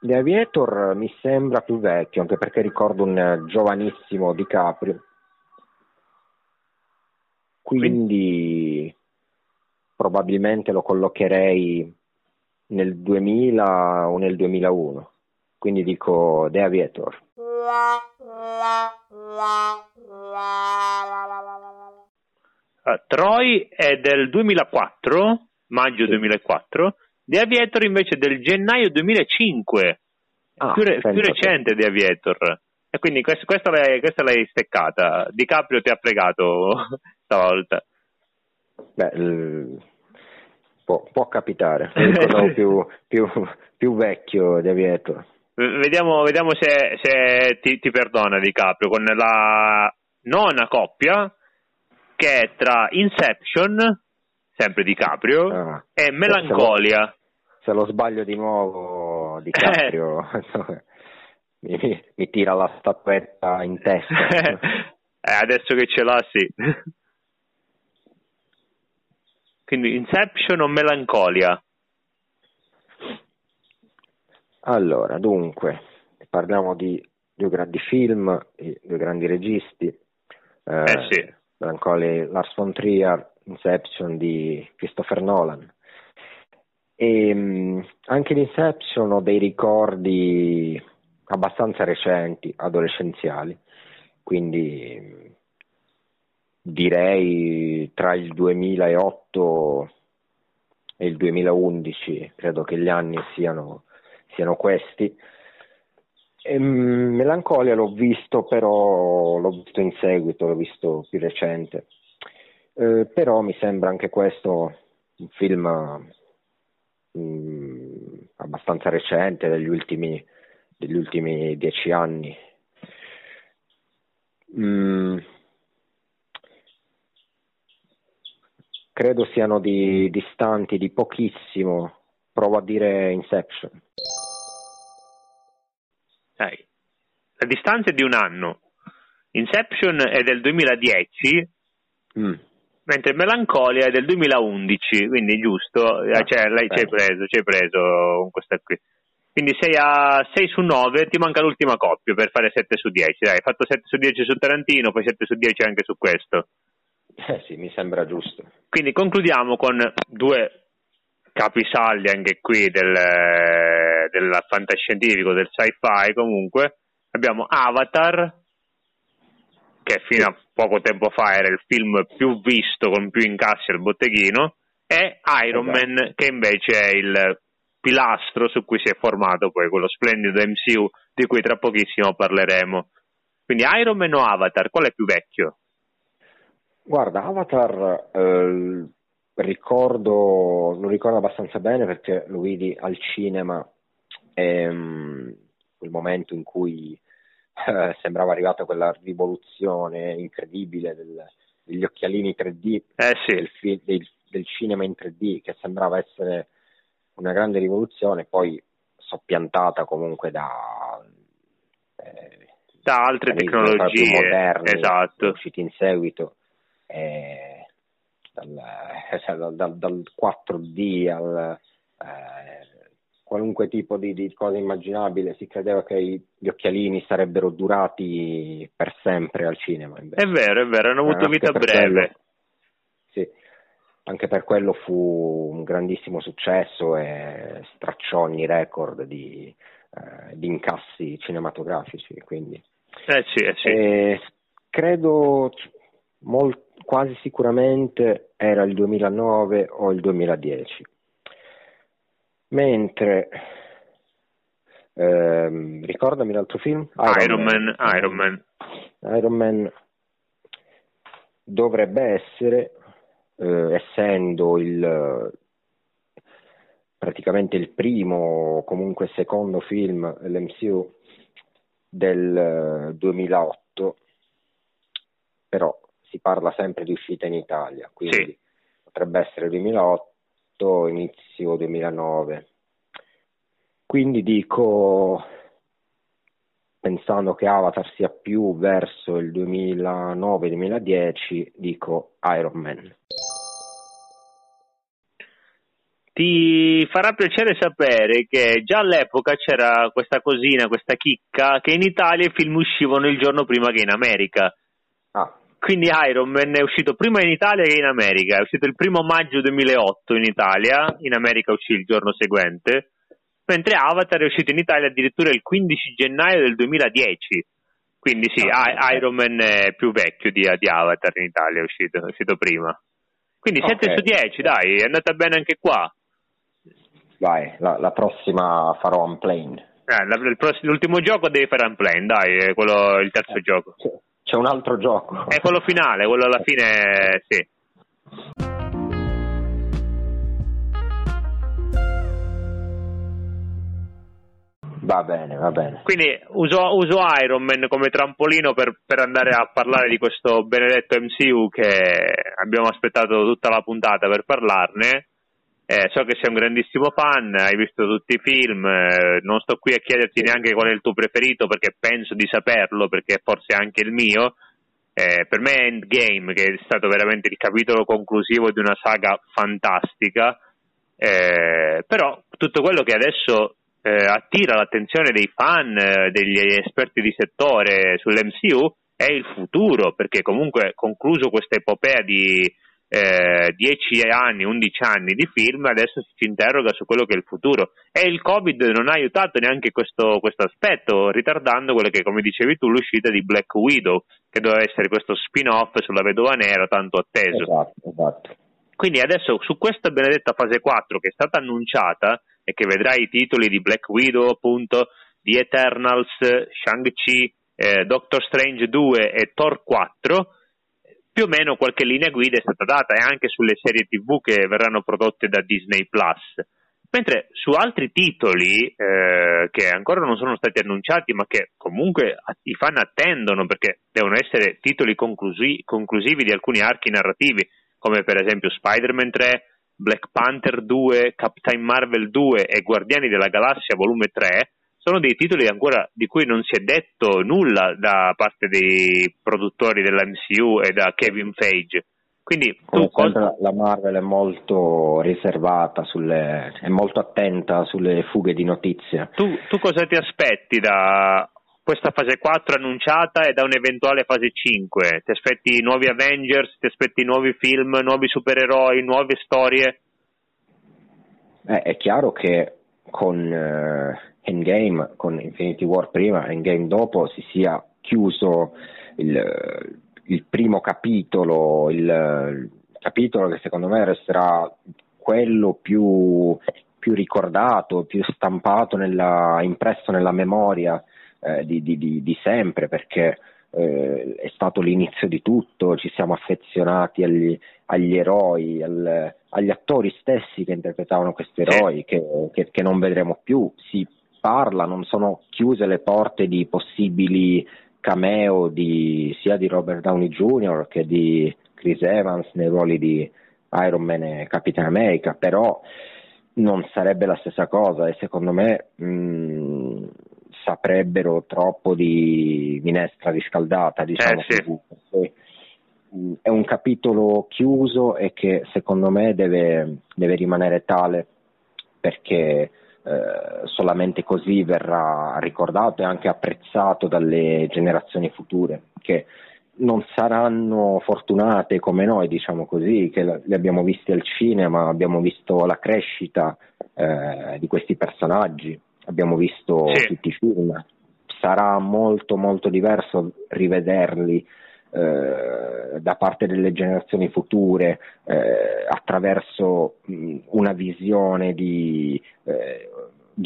The Aviator mi sembra più vecchio, anche perché ricordo un giovanissimo DiCaprio. Quindi probabilmente lo collocherei nel 2000 o nel 2001. Quindi dico The Aviator. Troy è del 2004, maggio 2004. The Aviator invece del gennaio 2005, più recente The Aviator. E quindi questa l'hai steccata. DiCaprio ti ha pregato stavolta. Beh, può capitare. più vecchio The Aviator. Vediamo se ti perdona DiCaprio con la nona coppia, che è tra Inception, sempre DiCaprio, e Melancolia. Se lo sbaglio di nuovo DiCaprio mi tira la statuetta in testa. Adesso che ce l'ha, sì. Quindi Inception o Melancolia? Allora, dunque, parliamo di due grandi film, due grandi registi. Sì. Melancolia, Lars von Trier, Inception di Christopher Nolan. E anche in Inception ho dei ricordi abbastanza recenti, adolescenziali, quindi direi tra il 2008 e il 2011, credo che gli anni siano questi. E Melancolia l'ho visto, però l'ho visto in seguito, l'ho visto più recente, però mi sembra anche questo un film abbastanza recente, degli ultimi 10 anni. Credo siano distanti di pochissimo. Provo a dire Inception. La distanza è di un anno. Inception è del 2010, mentre Melancolia è del 2011, quindi giusto, ci hai preso con questa qui. Quindi sei a 6 su 9, ti manca l'ultima coppia per fare 7 su 10. Dai, hai fatto 7 su 10 su Tarantino, poi 7 su 10 anche su questo. Sì, mi sembra giusto. Quindi concludiamo con due capisaldi anche qui del fantascientifico, del sci-fi comunque. Abbiamo Avatar, che fino a poco tempo fa era il film più visto con più incassi al botteghino, e Iron Man, che invece è il pilastro su cui si è formato poi quello splendido MCU di cui tra pochissimo parleremo. Quindi Iron Man o Avatar, qual è più vecchio? Guarda, Avatar lo ricordo abbastanza bene, perché lo vidi al cinema, quel momento in cui sembrava arrivata quella rivoluzione incredibile degli occhialini 3D, del cinema in 3D, che sembrava essere una grande rivoluzione, poi soppiantata comunque da altre tecnologie moderne, uscite in seguito. Dal 4D al qualunque tipo di cosa immaginabile, si credeva che gli occhialini sarebbero durati per sempre al cinema. Invece. È vero, hanno avuto vita breve. Quello, sì, anche per quello fu un grandissimo successo e stracciò ogni record di incassi cinematografici. Quindi. Sì. Credo quasi sicuramente era il 2009 o il 2010, mentre ricordami l'altro film. Iron Man dovrebbe essere, essendo praticamente il primo o comunque secondo film dell'MCU, del 2008, però si parla sempre di uscita in Italia, quindi sì, potrebbe essere 2008, inizio 2009. Quindi dico, pensando che Avatar sia più verso il 2009-2010, dico Iron Man. ti farà piacere sapere che già all'epoca c'era questa cosina, questa chicca, che in Italia i film uscivano il giorno prima che in America. Ah. Quindi Iron Man è uscito prima in Italia che in America, è uscito il 1 maggio 2008 in Italia, in America uscì il giorno seguente, mentre Avatar è uscito in Italia addirittura il 15 gennaio del 2010, quindi sì, Iron Man è più vecchio di Avatar in Italia, è uscito prima. Quindi 7 su 10, dai, è andata bene anche qua. Vai, la prossima farò Unplanned. L'ultimo gioco devi fare Unplanned, dai, quello il terzo gioco. Sì. C'è un altro gioco. È quello finale, quello alla fine, sì. Va bene. Quindi uso Iron Man come trampolino per andare a parlare di questo benedetto MCU che abbiamo aspettato tutta la puntata per parlarne. So che sei un grandissimo fan, hai visto tutti i film, non sto qui a chiederti neanche qual è il tuo preferito perché penso di saperlo, perché forse è anche il mio. Per me è Endgame, che è stato veramente il capitolo conclusivo di una saga fantastica, però tutto quello che adesso attira l'attenzione dei fan, degli esperti di settore sull'MCU è il futuro, perché comunque concluso questa epopea di 11 anni di film, adesso ci interroga su quello che è il futuro, e il Covid non ha aiutato neanche questo aspetto, ritardando quella che, come dicevi tu, l'uscita di Black Widow, che doveva essere questo spin-off sulla Vedova Nera tanto atteso. Esatto. Quindi adesso su questa benedetta fase 4 che è stata annunciata e che vedrà i titoli di Black Widow, appunto, di Eternals, Shang-Chi, Doctor Strange 2 e Thor 4, più o meno qualche linea guida è stata data, e anche sulle serie TV che verranno prodotte da Disney+. Mentre su altri titoli che ancora non sono stati annunciati, ma che comunque i fan attendono perché devono essere titoli conclusivi di alcuni archi narrativi, come per esempio Spider-Man 3, Black Panther 2, Captain Marvel 2 e Guardiani della Galassia volume 3, sono dei titoli ancora di cui non si è detto nulla da parte dei produttori dell'MCU e da Kevin Feige. Quindi la Marvel è molto riservata, è molto attenta sulle fughe di notizie. Tu cosa ti aspetti da questa fase 4 annunciata e da un'eventuale fase 5? Ti aspetti nuovi Avengers? Ti aspetti nuovi film, nuovi supereroi, nuove storie? È chiaro che con Endgame, con Infinity War prima, Endgame dopo, si sia chiuso il primo capitolo, il capitolo che secondo me resterà quello più ricordato, più stampato impresso nella memoria di sempre, perché è stato l'inizio di tutto, ci siamo affezionati agli eroi, agli attori stessi che interpretavano questi eroi, che non vedremo più. Si parla, non sono chiuse le porte di possibili cameo sia di Robert Downey Jr. che di Chris Evans nei ruoli di Iron Man e Capitan America, però non sarebbe la stessa cosa, e secondo me saprebbero troppo di minestra riscaldata, diciamo. Così. È un capitolo chiuso e che secondo me deve rimanere tale, perché solamente così verrà ricordato e anche apprezzato dalle generazioni future, che non saranno fortunate come noi, diciamo così, che li abbiamo visti al cinema, abbiamo visto la crescita di questi personaggi, abbiamo visto tutti i film. Sarà molto molto diverso rivederli da parte delle generazioni future attraverso una visione di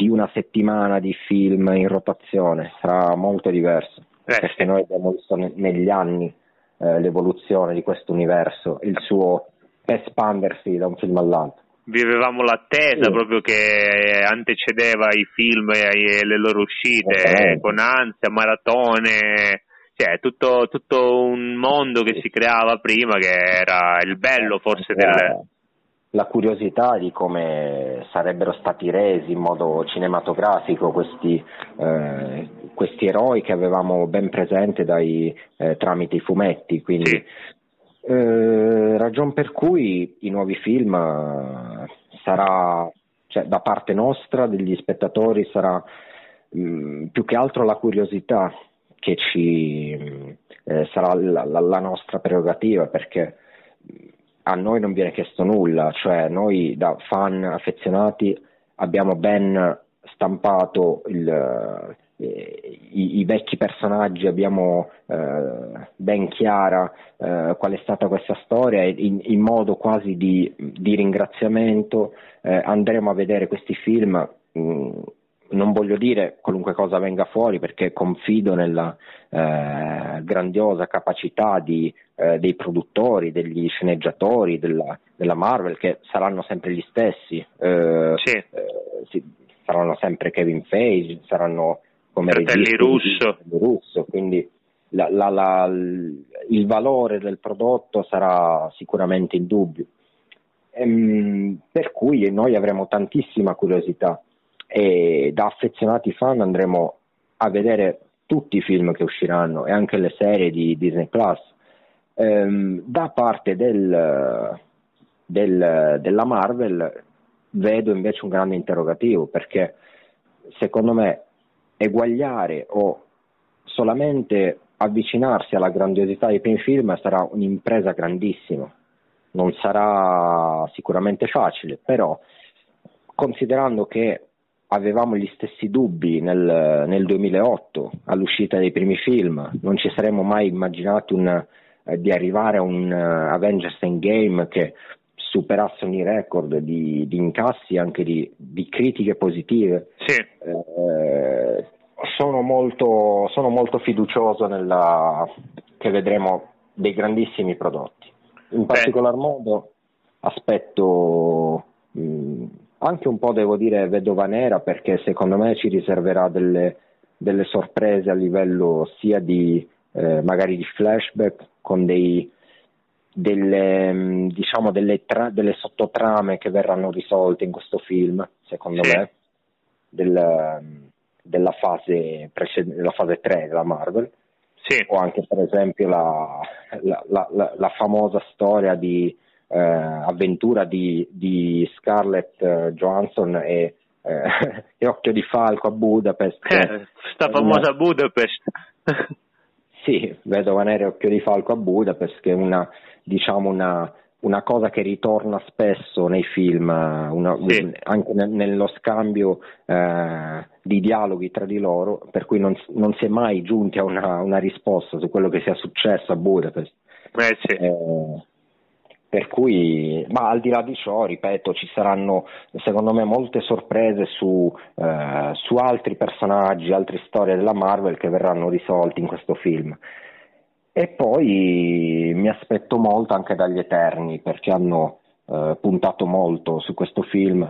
una settimana di film in rotazione. Sarà molto diverso, perché noi abbiamo visto negli anni l'evoluzione di questo universo, il suo espandersi da un film all'altro. Vivevamo l'attesa proprio, che antecedeva i film e le loro uscite con ansia, maratone. Cioè, tutto un mondo che si creava prima, che era il bello forse la curiosità di come sarebbero stati resi in modo cinematografico questi eroi che avevamo ben presente tramite i fumetti, quindi ragion per cui i nuovi film sarà, cioè, da parte nostra, degli spettatori, sarà più che altro la curiosità che ci sarà la nostra prerogativa, perché a noi non viene chiesto nulla, cioè noi da fan affezionati abbiamo ben stampato i vecchi personaggi, abbiamo ben chiara qual è stata questa storia, e in modo quasi di ringraziamento andremo a vedere questi film. Non voglio dire qualunque cosa venga fuori, perché confido nella grandiosa capacità dei produttori, degli sceneggiatori della Marvel, che saranno sempre gli stessi, sì. Saranno sempre Kevin Feige, saranno come fratelli Russo, quindi il valore del prodotto sarà sicuramente in dubbio, per cui noi avremo tantissima curiosità. E da affezionati fan andremo a vedere tutti i film che usciranno e anche le serie di Disney Plus. Da parte della Marvel vedo invece un grande interrogativo, perché secondo me eguagliare o solamente avvicinarsi alla grandiosità dei primi film sarà un'impresa grandissima, non sarà sicuramente facile, però considerando che avevamo gli stessi dubbi nel 2008 all'uscita dei primi film, non ci saremmo mai immaginati di arrivare a un Avengers Endgame che superasse ogni record di incassi, anche di critiche positive. Sì. Sono molto fiducioso che vedremo dei grandissimi prodotti. In particolar modo aspetto anche un po', devo dire, Vedova Nera, perché secondo me ci riserverà delle sorprese a livello sia di magari di flashback, con delle sottotrame che verranno risolte in questo film, secondo me, della fase 3 della Marvel, o anche per esempio la famosa storia di avventura di Scarlett Johansson e Occhio di Falco a Budapest, sta famosa Budapest. Sì, Vedova Nera, Occhio di Falco a Budapest, che è una cosa che ritorna spesso nei film, anche nello scambio di dialoghi tra di loro, per cui non si è mai giunti a una risposta su quello che sia successo a Budapest. Per cui, ma al di là di ciò, ripeto, ci saranno secondo me molte sorprese su altri personaggi, altre storie della Marvel che verranno risolti in questo film. E poi mi aspetto molto anche dagli Eterni, perché hanno puntato molto su questo film,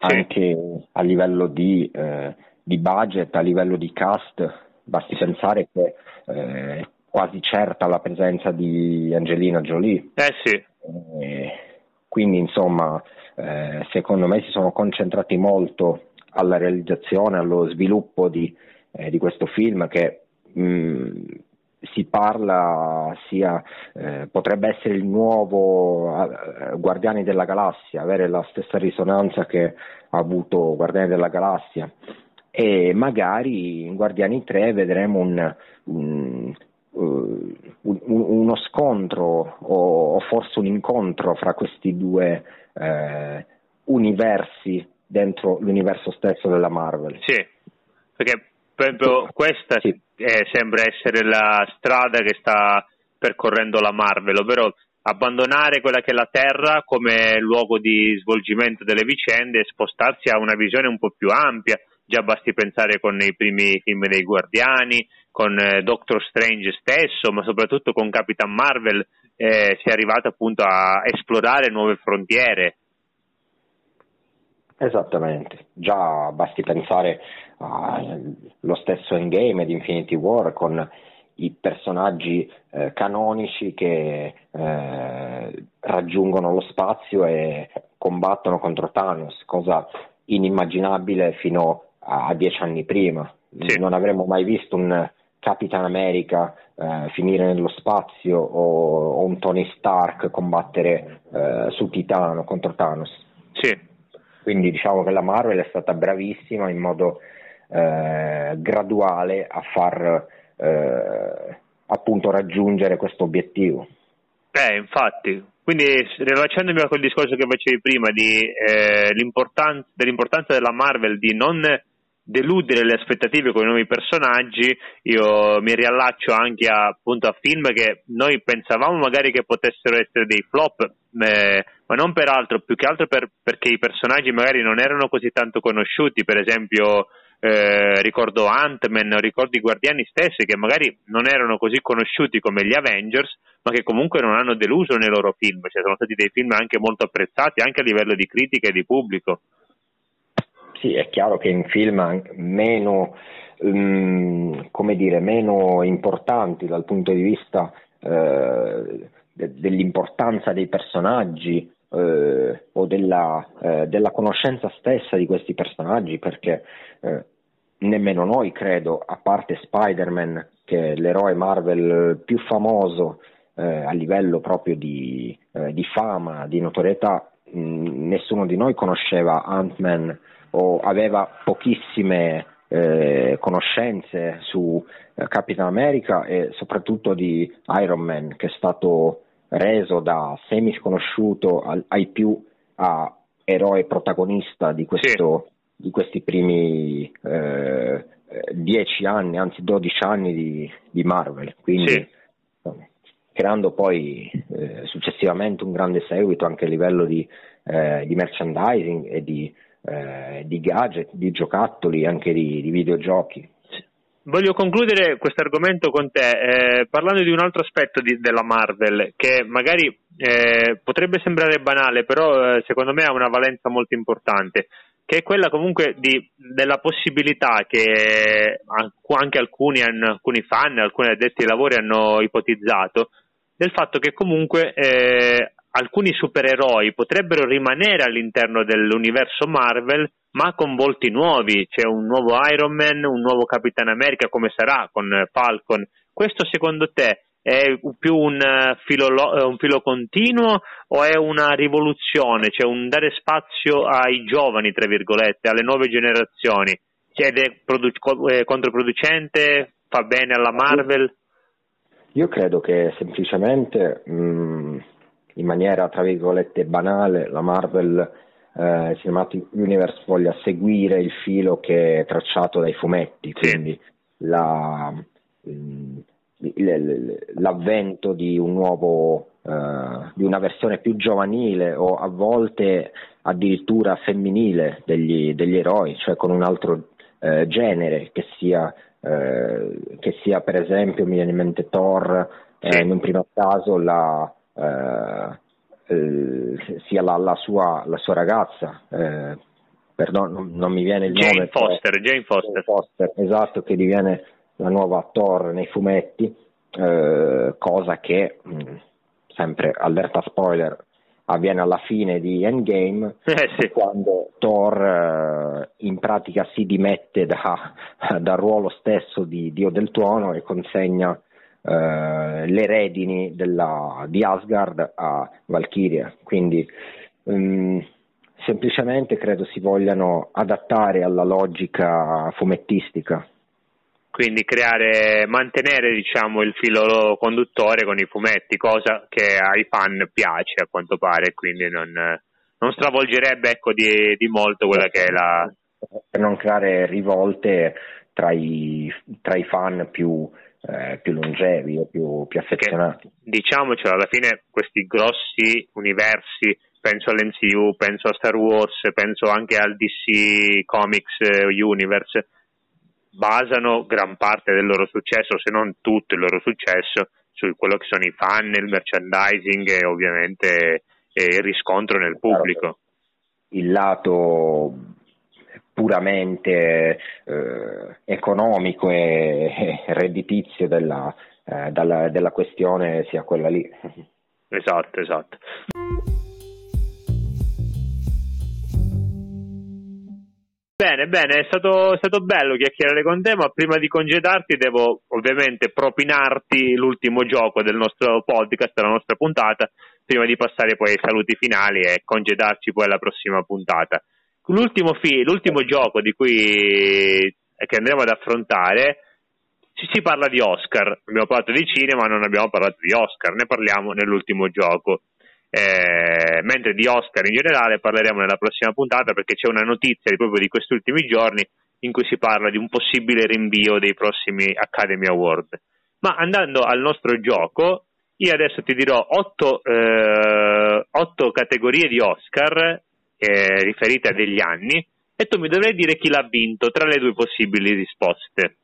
anche a livello di budget, a livello di cast. Basti pensare che è quasi certa la presenza di Angelina Jolie. Quindi insomma secondo me si sono concentrati molto alla realizzazione, allo sviluppo di questo film, che si parla sia potrebbe essere il nuovo Guardiani della Galassia, avere la stessa risonanza che ha avuto Guardiani della Galassia, e magari in Guardiani 3 vedremo uno scontro o forse un incontro fra questi due universi dentro l'universo stesso della Marvel. Sì, perché proprio questa sembra essere la strada che sta percorrendo la Marvel, ovvero abbandonare quella che è la Terra come luogo di svolgimento delle vicende e spostarsi a una visione un po' più ampia. Già basti pensare con i primi film dei Guardiani, con Doctor Strange stesso, ma soprattutto con Capitan Marvel si è arrivato appunto a esplorare nuove frontiere. Esattamente, già basti pensare allo stesso Endgame ed Infinity War, con i personaggi canonici che raggiungono lo spazio e combattono contro Thanos, cosa inimmaginabile fino a 10 anni prima. Non avremmo mai visto un Capitan America finire nello spazio o un Tony Stark combattere su Titano contro Thanos. Quindi diciamo che la Marvel è stata bravissima in modo graduale a far appunto raggiungere questo obiettivo. Infatti, quindi rilanciandomi a quel discorso che facevi prima di, dell'importanza della Marvel di non deludere le aspettative con i nuovi personaggi, io mi riallaccio anche appunto a film che noi pensavamo magari che potessero essere dei flop, ma non per altro, più che altro perché i personaggi magari non erano così tanto conosciuti. Per esempio ricordo Ant-Man, ricordo i Guardiani stessi, che magari non erano così conosciuti come gli Avengers, ma che comunque non hanno deluso nei loro film, cioè sono stati dei film anche molto apprezzati anche a livello di critica e di pubblico. Sì, è chiaro che in film meno, come dire, meno importanti dal punto di vista dell'importanza dei personaggi o della conoscenza stessa di questi personaggi, perché nemmeno noi, credo, a parte Spider-Man, che è l'eroe Marvel più famoso a livello proprio di fama, di notorietà, nessuno di noi conosceva Ant-Man o aveva pochissime conoscenze su Capitan America e soprattutto di Iron Man, che è stato reso da semi sconosciuto ai più a eroe protagonista di questo, sì, di questi primi 10 anni, anzi 12 anni di Marvel, quindi sì, creando poi successivamente un grande seguito anche a livello di merchandising e di gadget, di giocattoli, anche di videogiochi. Voglio concludere questo argomento con te parlando di un altro aspetto della Marvel che magari potrebbe sembrare banale, però secondo me ha una valenza molto importante, che è quella comunque della possibilità che anche alcuni fan, alcuni addetti ai lavori hanno ipotizzato, del fatto che comunque alcuni supereroi potrebbero rimanere all'interno dell'universo Marvel, ma con volti nuovi. C'è un nuovo Iron Man, un nuovo Capitan America, come sarà con Falcon. Questo secondo te è più un filo continuo o è una rivoluzione, cioè un dare spazio ai giovani, tra virgolette, alle nuove generazioni? Cioè è controproducente, fa bene alla Marvel? Io credo che semplicemente in maniera, tra virgolette, banale, la Marvel Cinematic Universe voglia seguire il filo che è tracciato dai fumetti, quindi sì, l'avvento di un nuovo di una versione più giovanile o a volte addirittura femminile degli eroi, cioè con un altro genere, che sia per esempio, mi viene in mente Thor, sì, in un primo caso sia la sua ragazza, non mi viene il nome, Jane Foster, esatto, che diviene la nuova Thor nei fumetti, cosa che sempre allerta spoiler avviene alla fine di Endgame, sì, quando Thor in pratica si dimette dal ruolo stesso di Dio del Tuono e consegna le redini di Asgard a Valkyria. Quindi semplicemente credo si vogliano adattare alla logica fumettistica, quindi mantenere diciamo il filo conduttore con i fumetti, cosa che ai fan piace a quanto pare, quindi non stravolgerebbe, ecco, di molto quella che è la, per non creare rivolte tra i fan più longevi o più affezionati. Che, diciamocelo, alla fine questi grossi universi, penso all'MCU, penso a Star Wars, penso anche al DC Comics Universe, basano gran parte del loro successo, se non tutto il loro successo, su quello che sono i fan, il merchandising e ovviamente il riscontro nel pubblico. Il lato puramente economico e redditizio della questione sia quella lì. Esatto. Bene, è stato bello chiacchierare con te, ma prima di congedarti devo ovviamente propinarti l'ultimo gioco del nostro podcast, della nostra puntata, prima di passare poi ai saluti finali e congedarci poi alla prossima puntata. L'ultimo gioco di cui che andremo ad affrontare, si parla di Oscar. Abbiamo parlato di cinema, non abbiamo parlato di Oscar, ne parliamo nell'ultimo gioco. Mentre di Oscar in generale parleremo nella prossima puntata, perché c'è una notizia proprio di questi ultimi giorni in cui si parla di un possibile rinvio dei prossimi Academy Award. Ma andando al nostro gioco, io adesso ti dirò otto categorie di Oscar riferite a degli anni, e tu mi dovrai dire chi l'ha vinto tra le due possibili risposte.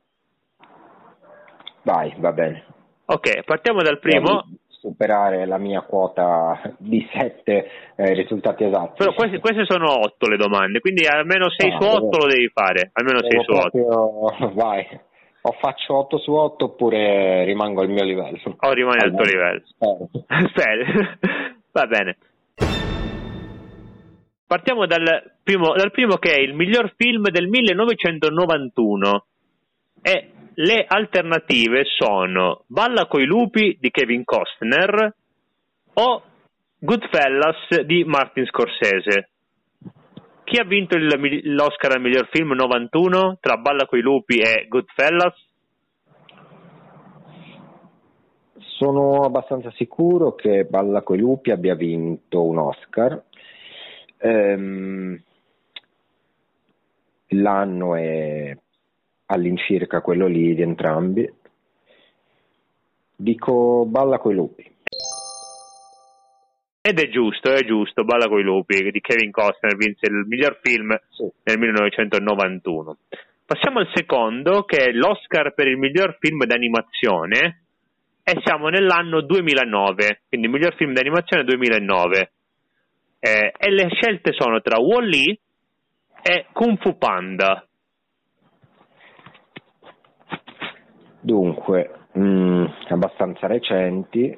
Vai, va bene. Ok, partiamo dal primo. Devo superare la mia quota di 7 risultati esatti. Però queste sono 8 le domande, quindi almeno 6 su 8 lo devi fare. Almeno 6 su 8. Vai. O faccio 8 su 8 oppure rimango al mio livello. O rimani al tuo livello. Spero. Va bene. Partiamo dal primo, che è il miglior film del 1991. E le alternative sono Balla coi lupi di Kevin Costner o Goodfellas di Martin Scorsese. Chi ha vinto l'Oscar al miglior film 91 tra Balla coi lupi e Goodfellas? Sono abbastanza sicuro che Balla coi lupi abbia vinto un Oscar. L'anno è all'incirca quello lì di entrambi. Dico Balla coi lupi. Ed è giusto, Balla coi lupi di Kevin Costner vinse il miglior film nel 1991. Passiamo al secondo, che è l'Oscar per il miglior film d'animazione, e siamo nell'anno 2009, quindi miglior film d'animazione 2009. E le scelte sono tra Wall-E e Kung Fu Panda. Dunque, abbastanza recenti,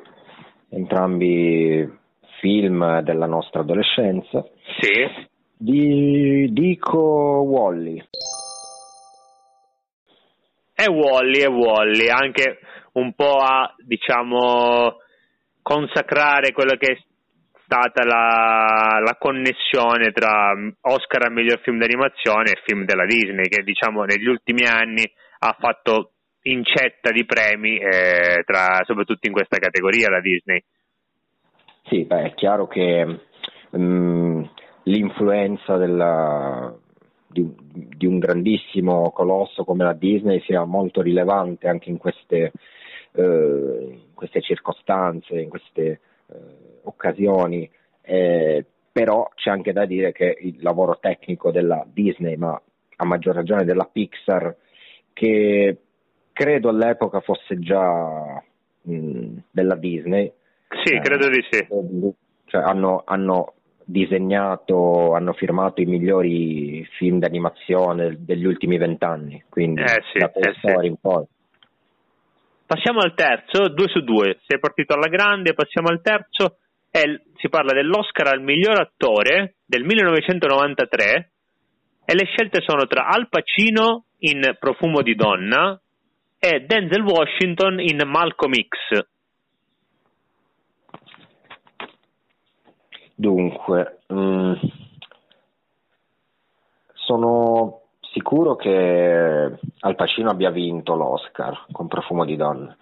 entrambi film della nostra adolescenza. Sì. Dico Wall-E. È Wall-E, anche un po' a, diciamo, consacrare quello che è stata la connessione tra Oscar al miglior film d'animazione e film della Disney, che diciamo negli ultimi anni ha fatto incetta di premi, soprattutto in questa categoria la Disney. Sì, beh, è chiaro che l'influenza di un grandissimo colosso come la Disney sia molto rilevante anche in queste circostanze, in queste occasioni, però c'è anche da dire che il lavoro tecnico della Disney, ma a maggior ragione della Pixar, che credo all'epoca fosse già della Disney. Sì, credo di sì. Cioè, hanno disegnato, hanno firmato i migliori film d'animazione degli ultimi 20 anni, quindi da Toy Story in poi. Passiamo al terzo, 2 su 2, sei partito alla grande, passiamo al terzo, si parla dell'Oscar al miglior attore del 1993 e le scelte sono tra Al Pacino in Profumo di Donna e Denzel Washington in Malcolm X. Dunque, sono sicuro che Al Pacino abbia vinto l'Oscar con Profumo di Donna.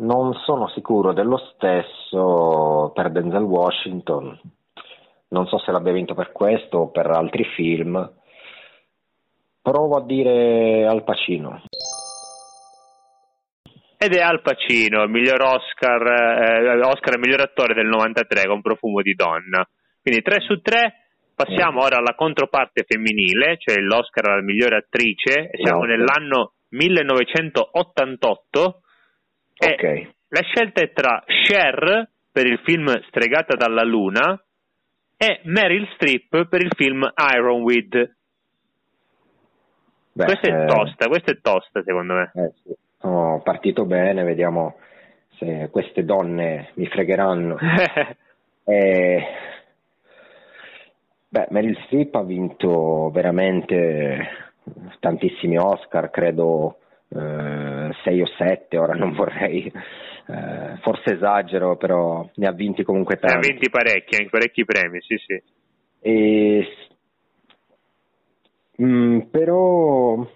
Non sono sicuro dello stesso per Denzel Washington. Non so se l'abbia vinto per questo o per altri film. Provo a dire Al Pacino. Ed è Al Pacino, il miglior Oscar miglior attore del 93 con Profumo di Donna. Quindi 3 su 3, passiamo ora alla controparte femminile, cioè l'Oscar alla migliore attrice, siamo nell'anno 1988. Okay. E la scelta è tra Cher per il film Stregata dalla Luna e Meryl Streep per il film Ironweed. Questa è tosta secondo me. Sì. Sono partito bene, vediamo se queste donne mi fregheranno. Beh, Meryl Streep ha vinto veramente tantissimi Oscar, credo 6 o 7, ora non vorrei, forse esagero, però ne ha vinti comunque tanti. Ne ha vinti parecchi premi, sì. E Però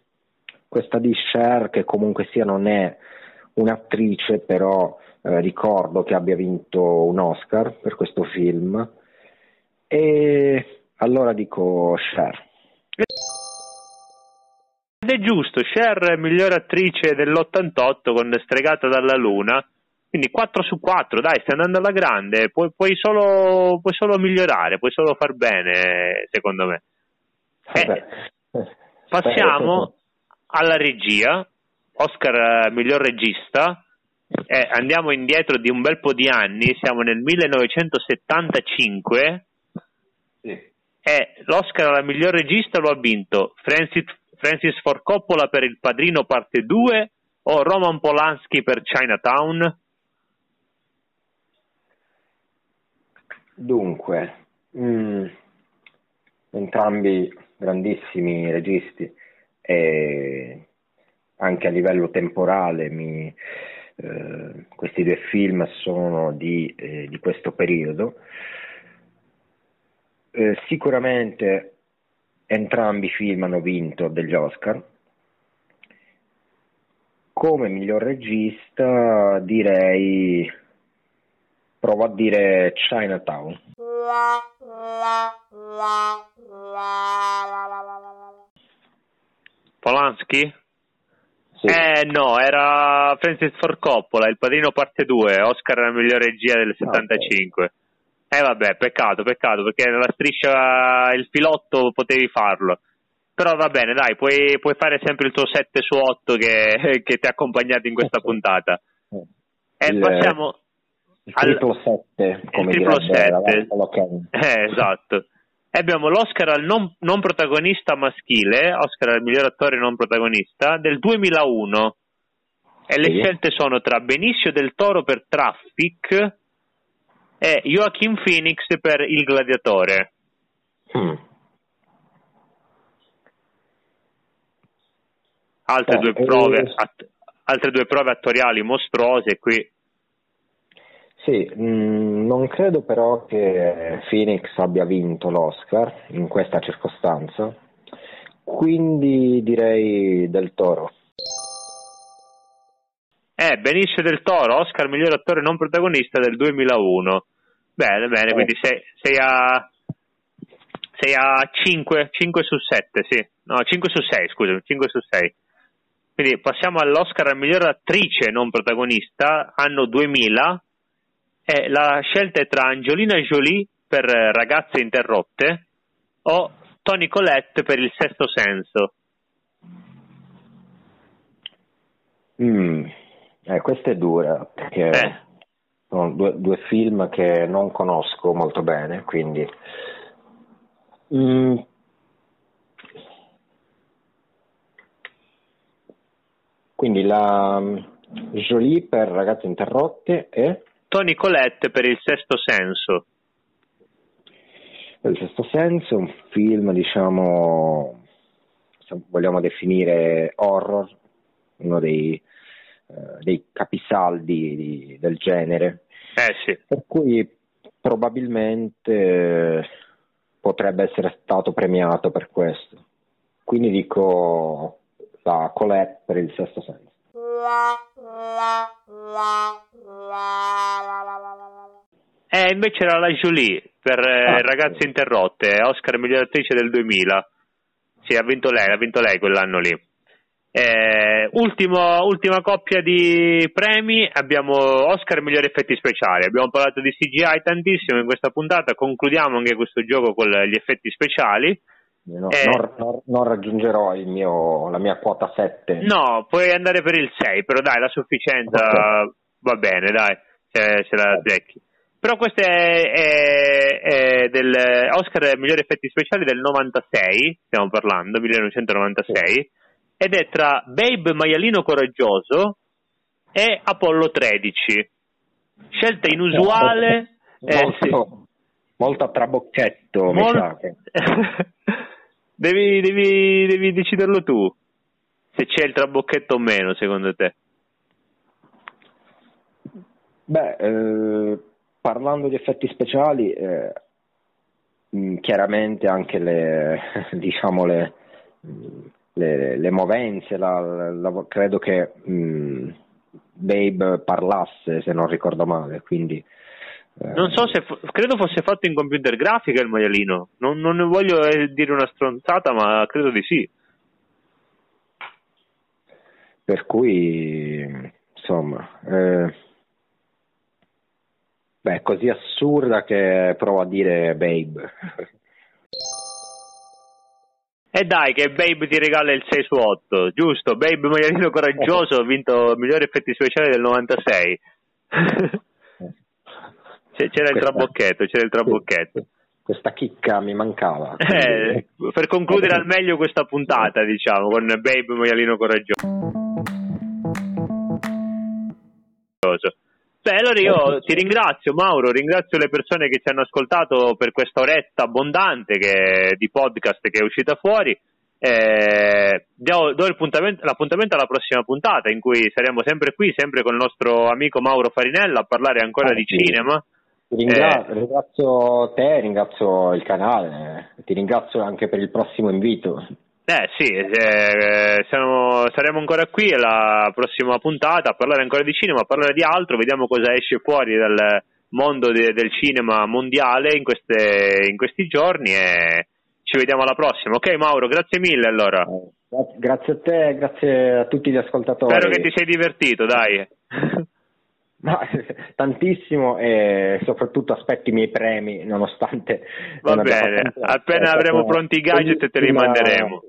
questa di Cher, che comunque sia non è un'attrice, però ricordo che abbia vinto un Oscar per questo film, e allora dico Cher. Ed è giusto, Cher è migliore attrice dell'88 con Stregata dalla Luna, quindi 4/4, dai, stai andando alla grande, puoi solo migliorare, puoi solo far bene, secondo me. Passiamo alla regia, Oscar miglior regista, andiamo indietro di un bel po' di anni, siamo nel 1975, sì. L'Oscar alla miglior regista lo ha vinto Francis Ford Coppola per Il Padrino parte 2 o Roman Polanski per Chinatown? Dunque, entrambi grandissimi registi, e anche a livello temporale questi due film sono di questo periodo. Sicuramente entrambi i film hanno vinto degli Oscar. Come miglior regista provo a dire Chinatown. Polanski? Sì. No, era Francis Ford Coppola, Il Padrino parte 2, Oscar alla miglior regia del 75. Okay. Vabbè, peccato, perché nella striscia il filotto potevi farlo. Però va bene, dai, puoi fare sempre il tuo 7 su 8 che ti ha accompagnato in questa puntata. Passiamo al triplo 7, come triplo 7. Esatto. Abbiamo l'Oscar al non protagonista maschile, Oscar al miglior attore non protagonista, del 2001. E le scelte sono tra Benicio del Toro per Traffic e Joaquin Phoenix per Il Gladiatore. Altre due prove attoriali mostruose qui. Sì, non credo però che Phoenix abbia vinto l'Oscar in questa circostanza, quindi direi Del Toro. Benicio del Toro, Oscar miglior attore non protagonista del 2001. Bene, quindi sei a 5 su 7, sì. No, 5 su 6, scusami, 5 su 6. Quindi passiamo all'Oscar a miglior attrice non protagonista, anno 2000, e la scelta è tra Angelina Jolie per Ragazze interrotte o Toni Collette per Il sesto senso. Questa è dura, perché sono due film che non conosco molto bene, quindi quindi la Jolie per Ragazze interrotte e Toni Collette per Il sesto senso. Il sesto senso è un film, diciamo, se vogliamo definire horror, uno dei capisaldi del genere, sì. Per cui probabilmente potrebbe essere stato premiato per questo, quindi dico la Colette per Il sesto senso. Invece era la Jolie per Ragazze interrotte, Oscar miglior attrice del 2000. Sì, ha vinto lei quell'anno lì. Ultima coppia di premi, abbiamo Oscar migliori effetti speciali. Abbiamo parlato di CGI tantissimo in questa puntata, concludiamo anche questo gioco con gli effetti speciali. Non raggiungerò la mia quota 7. No, puoi andare per il 6, però dai, la sufficienza, okay. Va bene, dai, se la azzecchi. Però questo è del Oscar migliori effetti speciali del 96, stiamo parlando, 1996. Ed è tra Babe Maialino Coraggioso e Apollo 13. Scelta inusuale, molto a trabocchetto. Devi deciderlo tu se c'è il trabocchetto o meno, secondo te. Parlando di effetti speciali, chiaramente anche le le movenze, credo che Babe parlasse, se non ricordo male, quindi non so se credo fosse fatto in computer grafica il maialino, non ne voglio dire una stronzata, ma credo di sì, per cui insomma beh, così assurda che provo a dire Babe. E dai, che Babe ti regala il 6 su 8, giusto? Babe, maialino coraggioso, ha vinto migliori effetti speciali del 96. C'era il trabocchetto. Questa chicca mi mancava. Per concludere al meglio questa puntata, diciamo, con Babe, maialino coraggioso. Beh, allora io ti ringrazio, Mauro, ringrazio le persone che ci hanno ascoltato per questa oretta abbondante di podcast che è uscita fuori. Do l'appuntamento alla prossima puntata, in cui saremo sempre qui, sempre con il nostro amico Mauro Farinella, a parlare ancora di cinema. Ringrazio te, ringrazio il canale, ti ringrazio anche per il prossimo invito. Saremo ancora qui alla prossima puntata a parlare ancora di cinema, a parlare di altro, vediamo cosa esce fuori dal mondo del cinema mondiale in questi giorni, e ci vediamo alla prossima. Ok Mauro, grazie mille allora. Grazie a te, grazie a tutti gli ascoltatori. Spero che ti sei divertito, dai. Ma tantissimo, e soprattutto aspetti i miei premi, nonostante... Va bene, appena avremo pronti i gadget te li manderemo.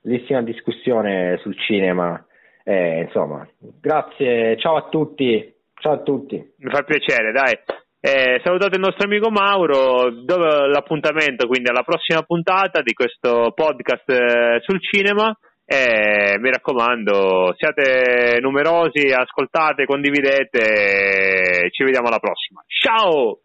Bellissima discussione sul cinema, insomma, grazie, ciao a tutti. Mi fa piacere, dai, salutate il nostro amico Mauro, dove l'appuntamento quindi alla prossima puntata di questo podcast sul cinema, e mi raccomando, siate numerosi, ascoltate, condividete, ci vediamo alla prossima, ciao.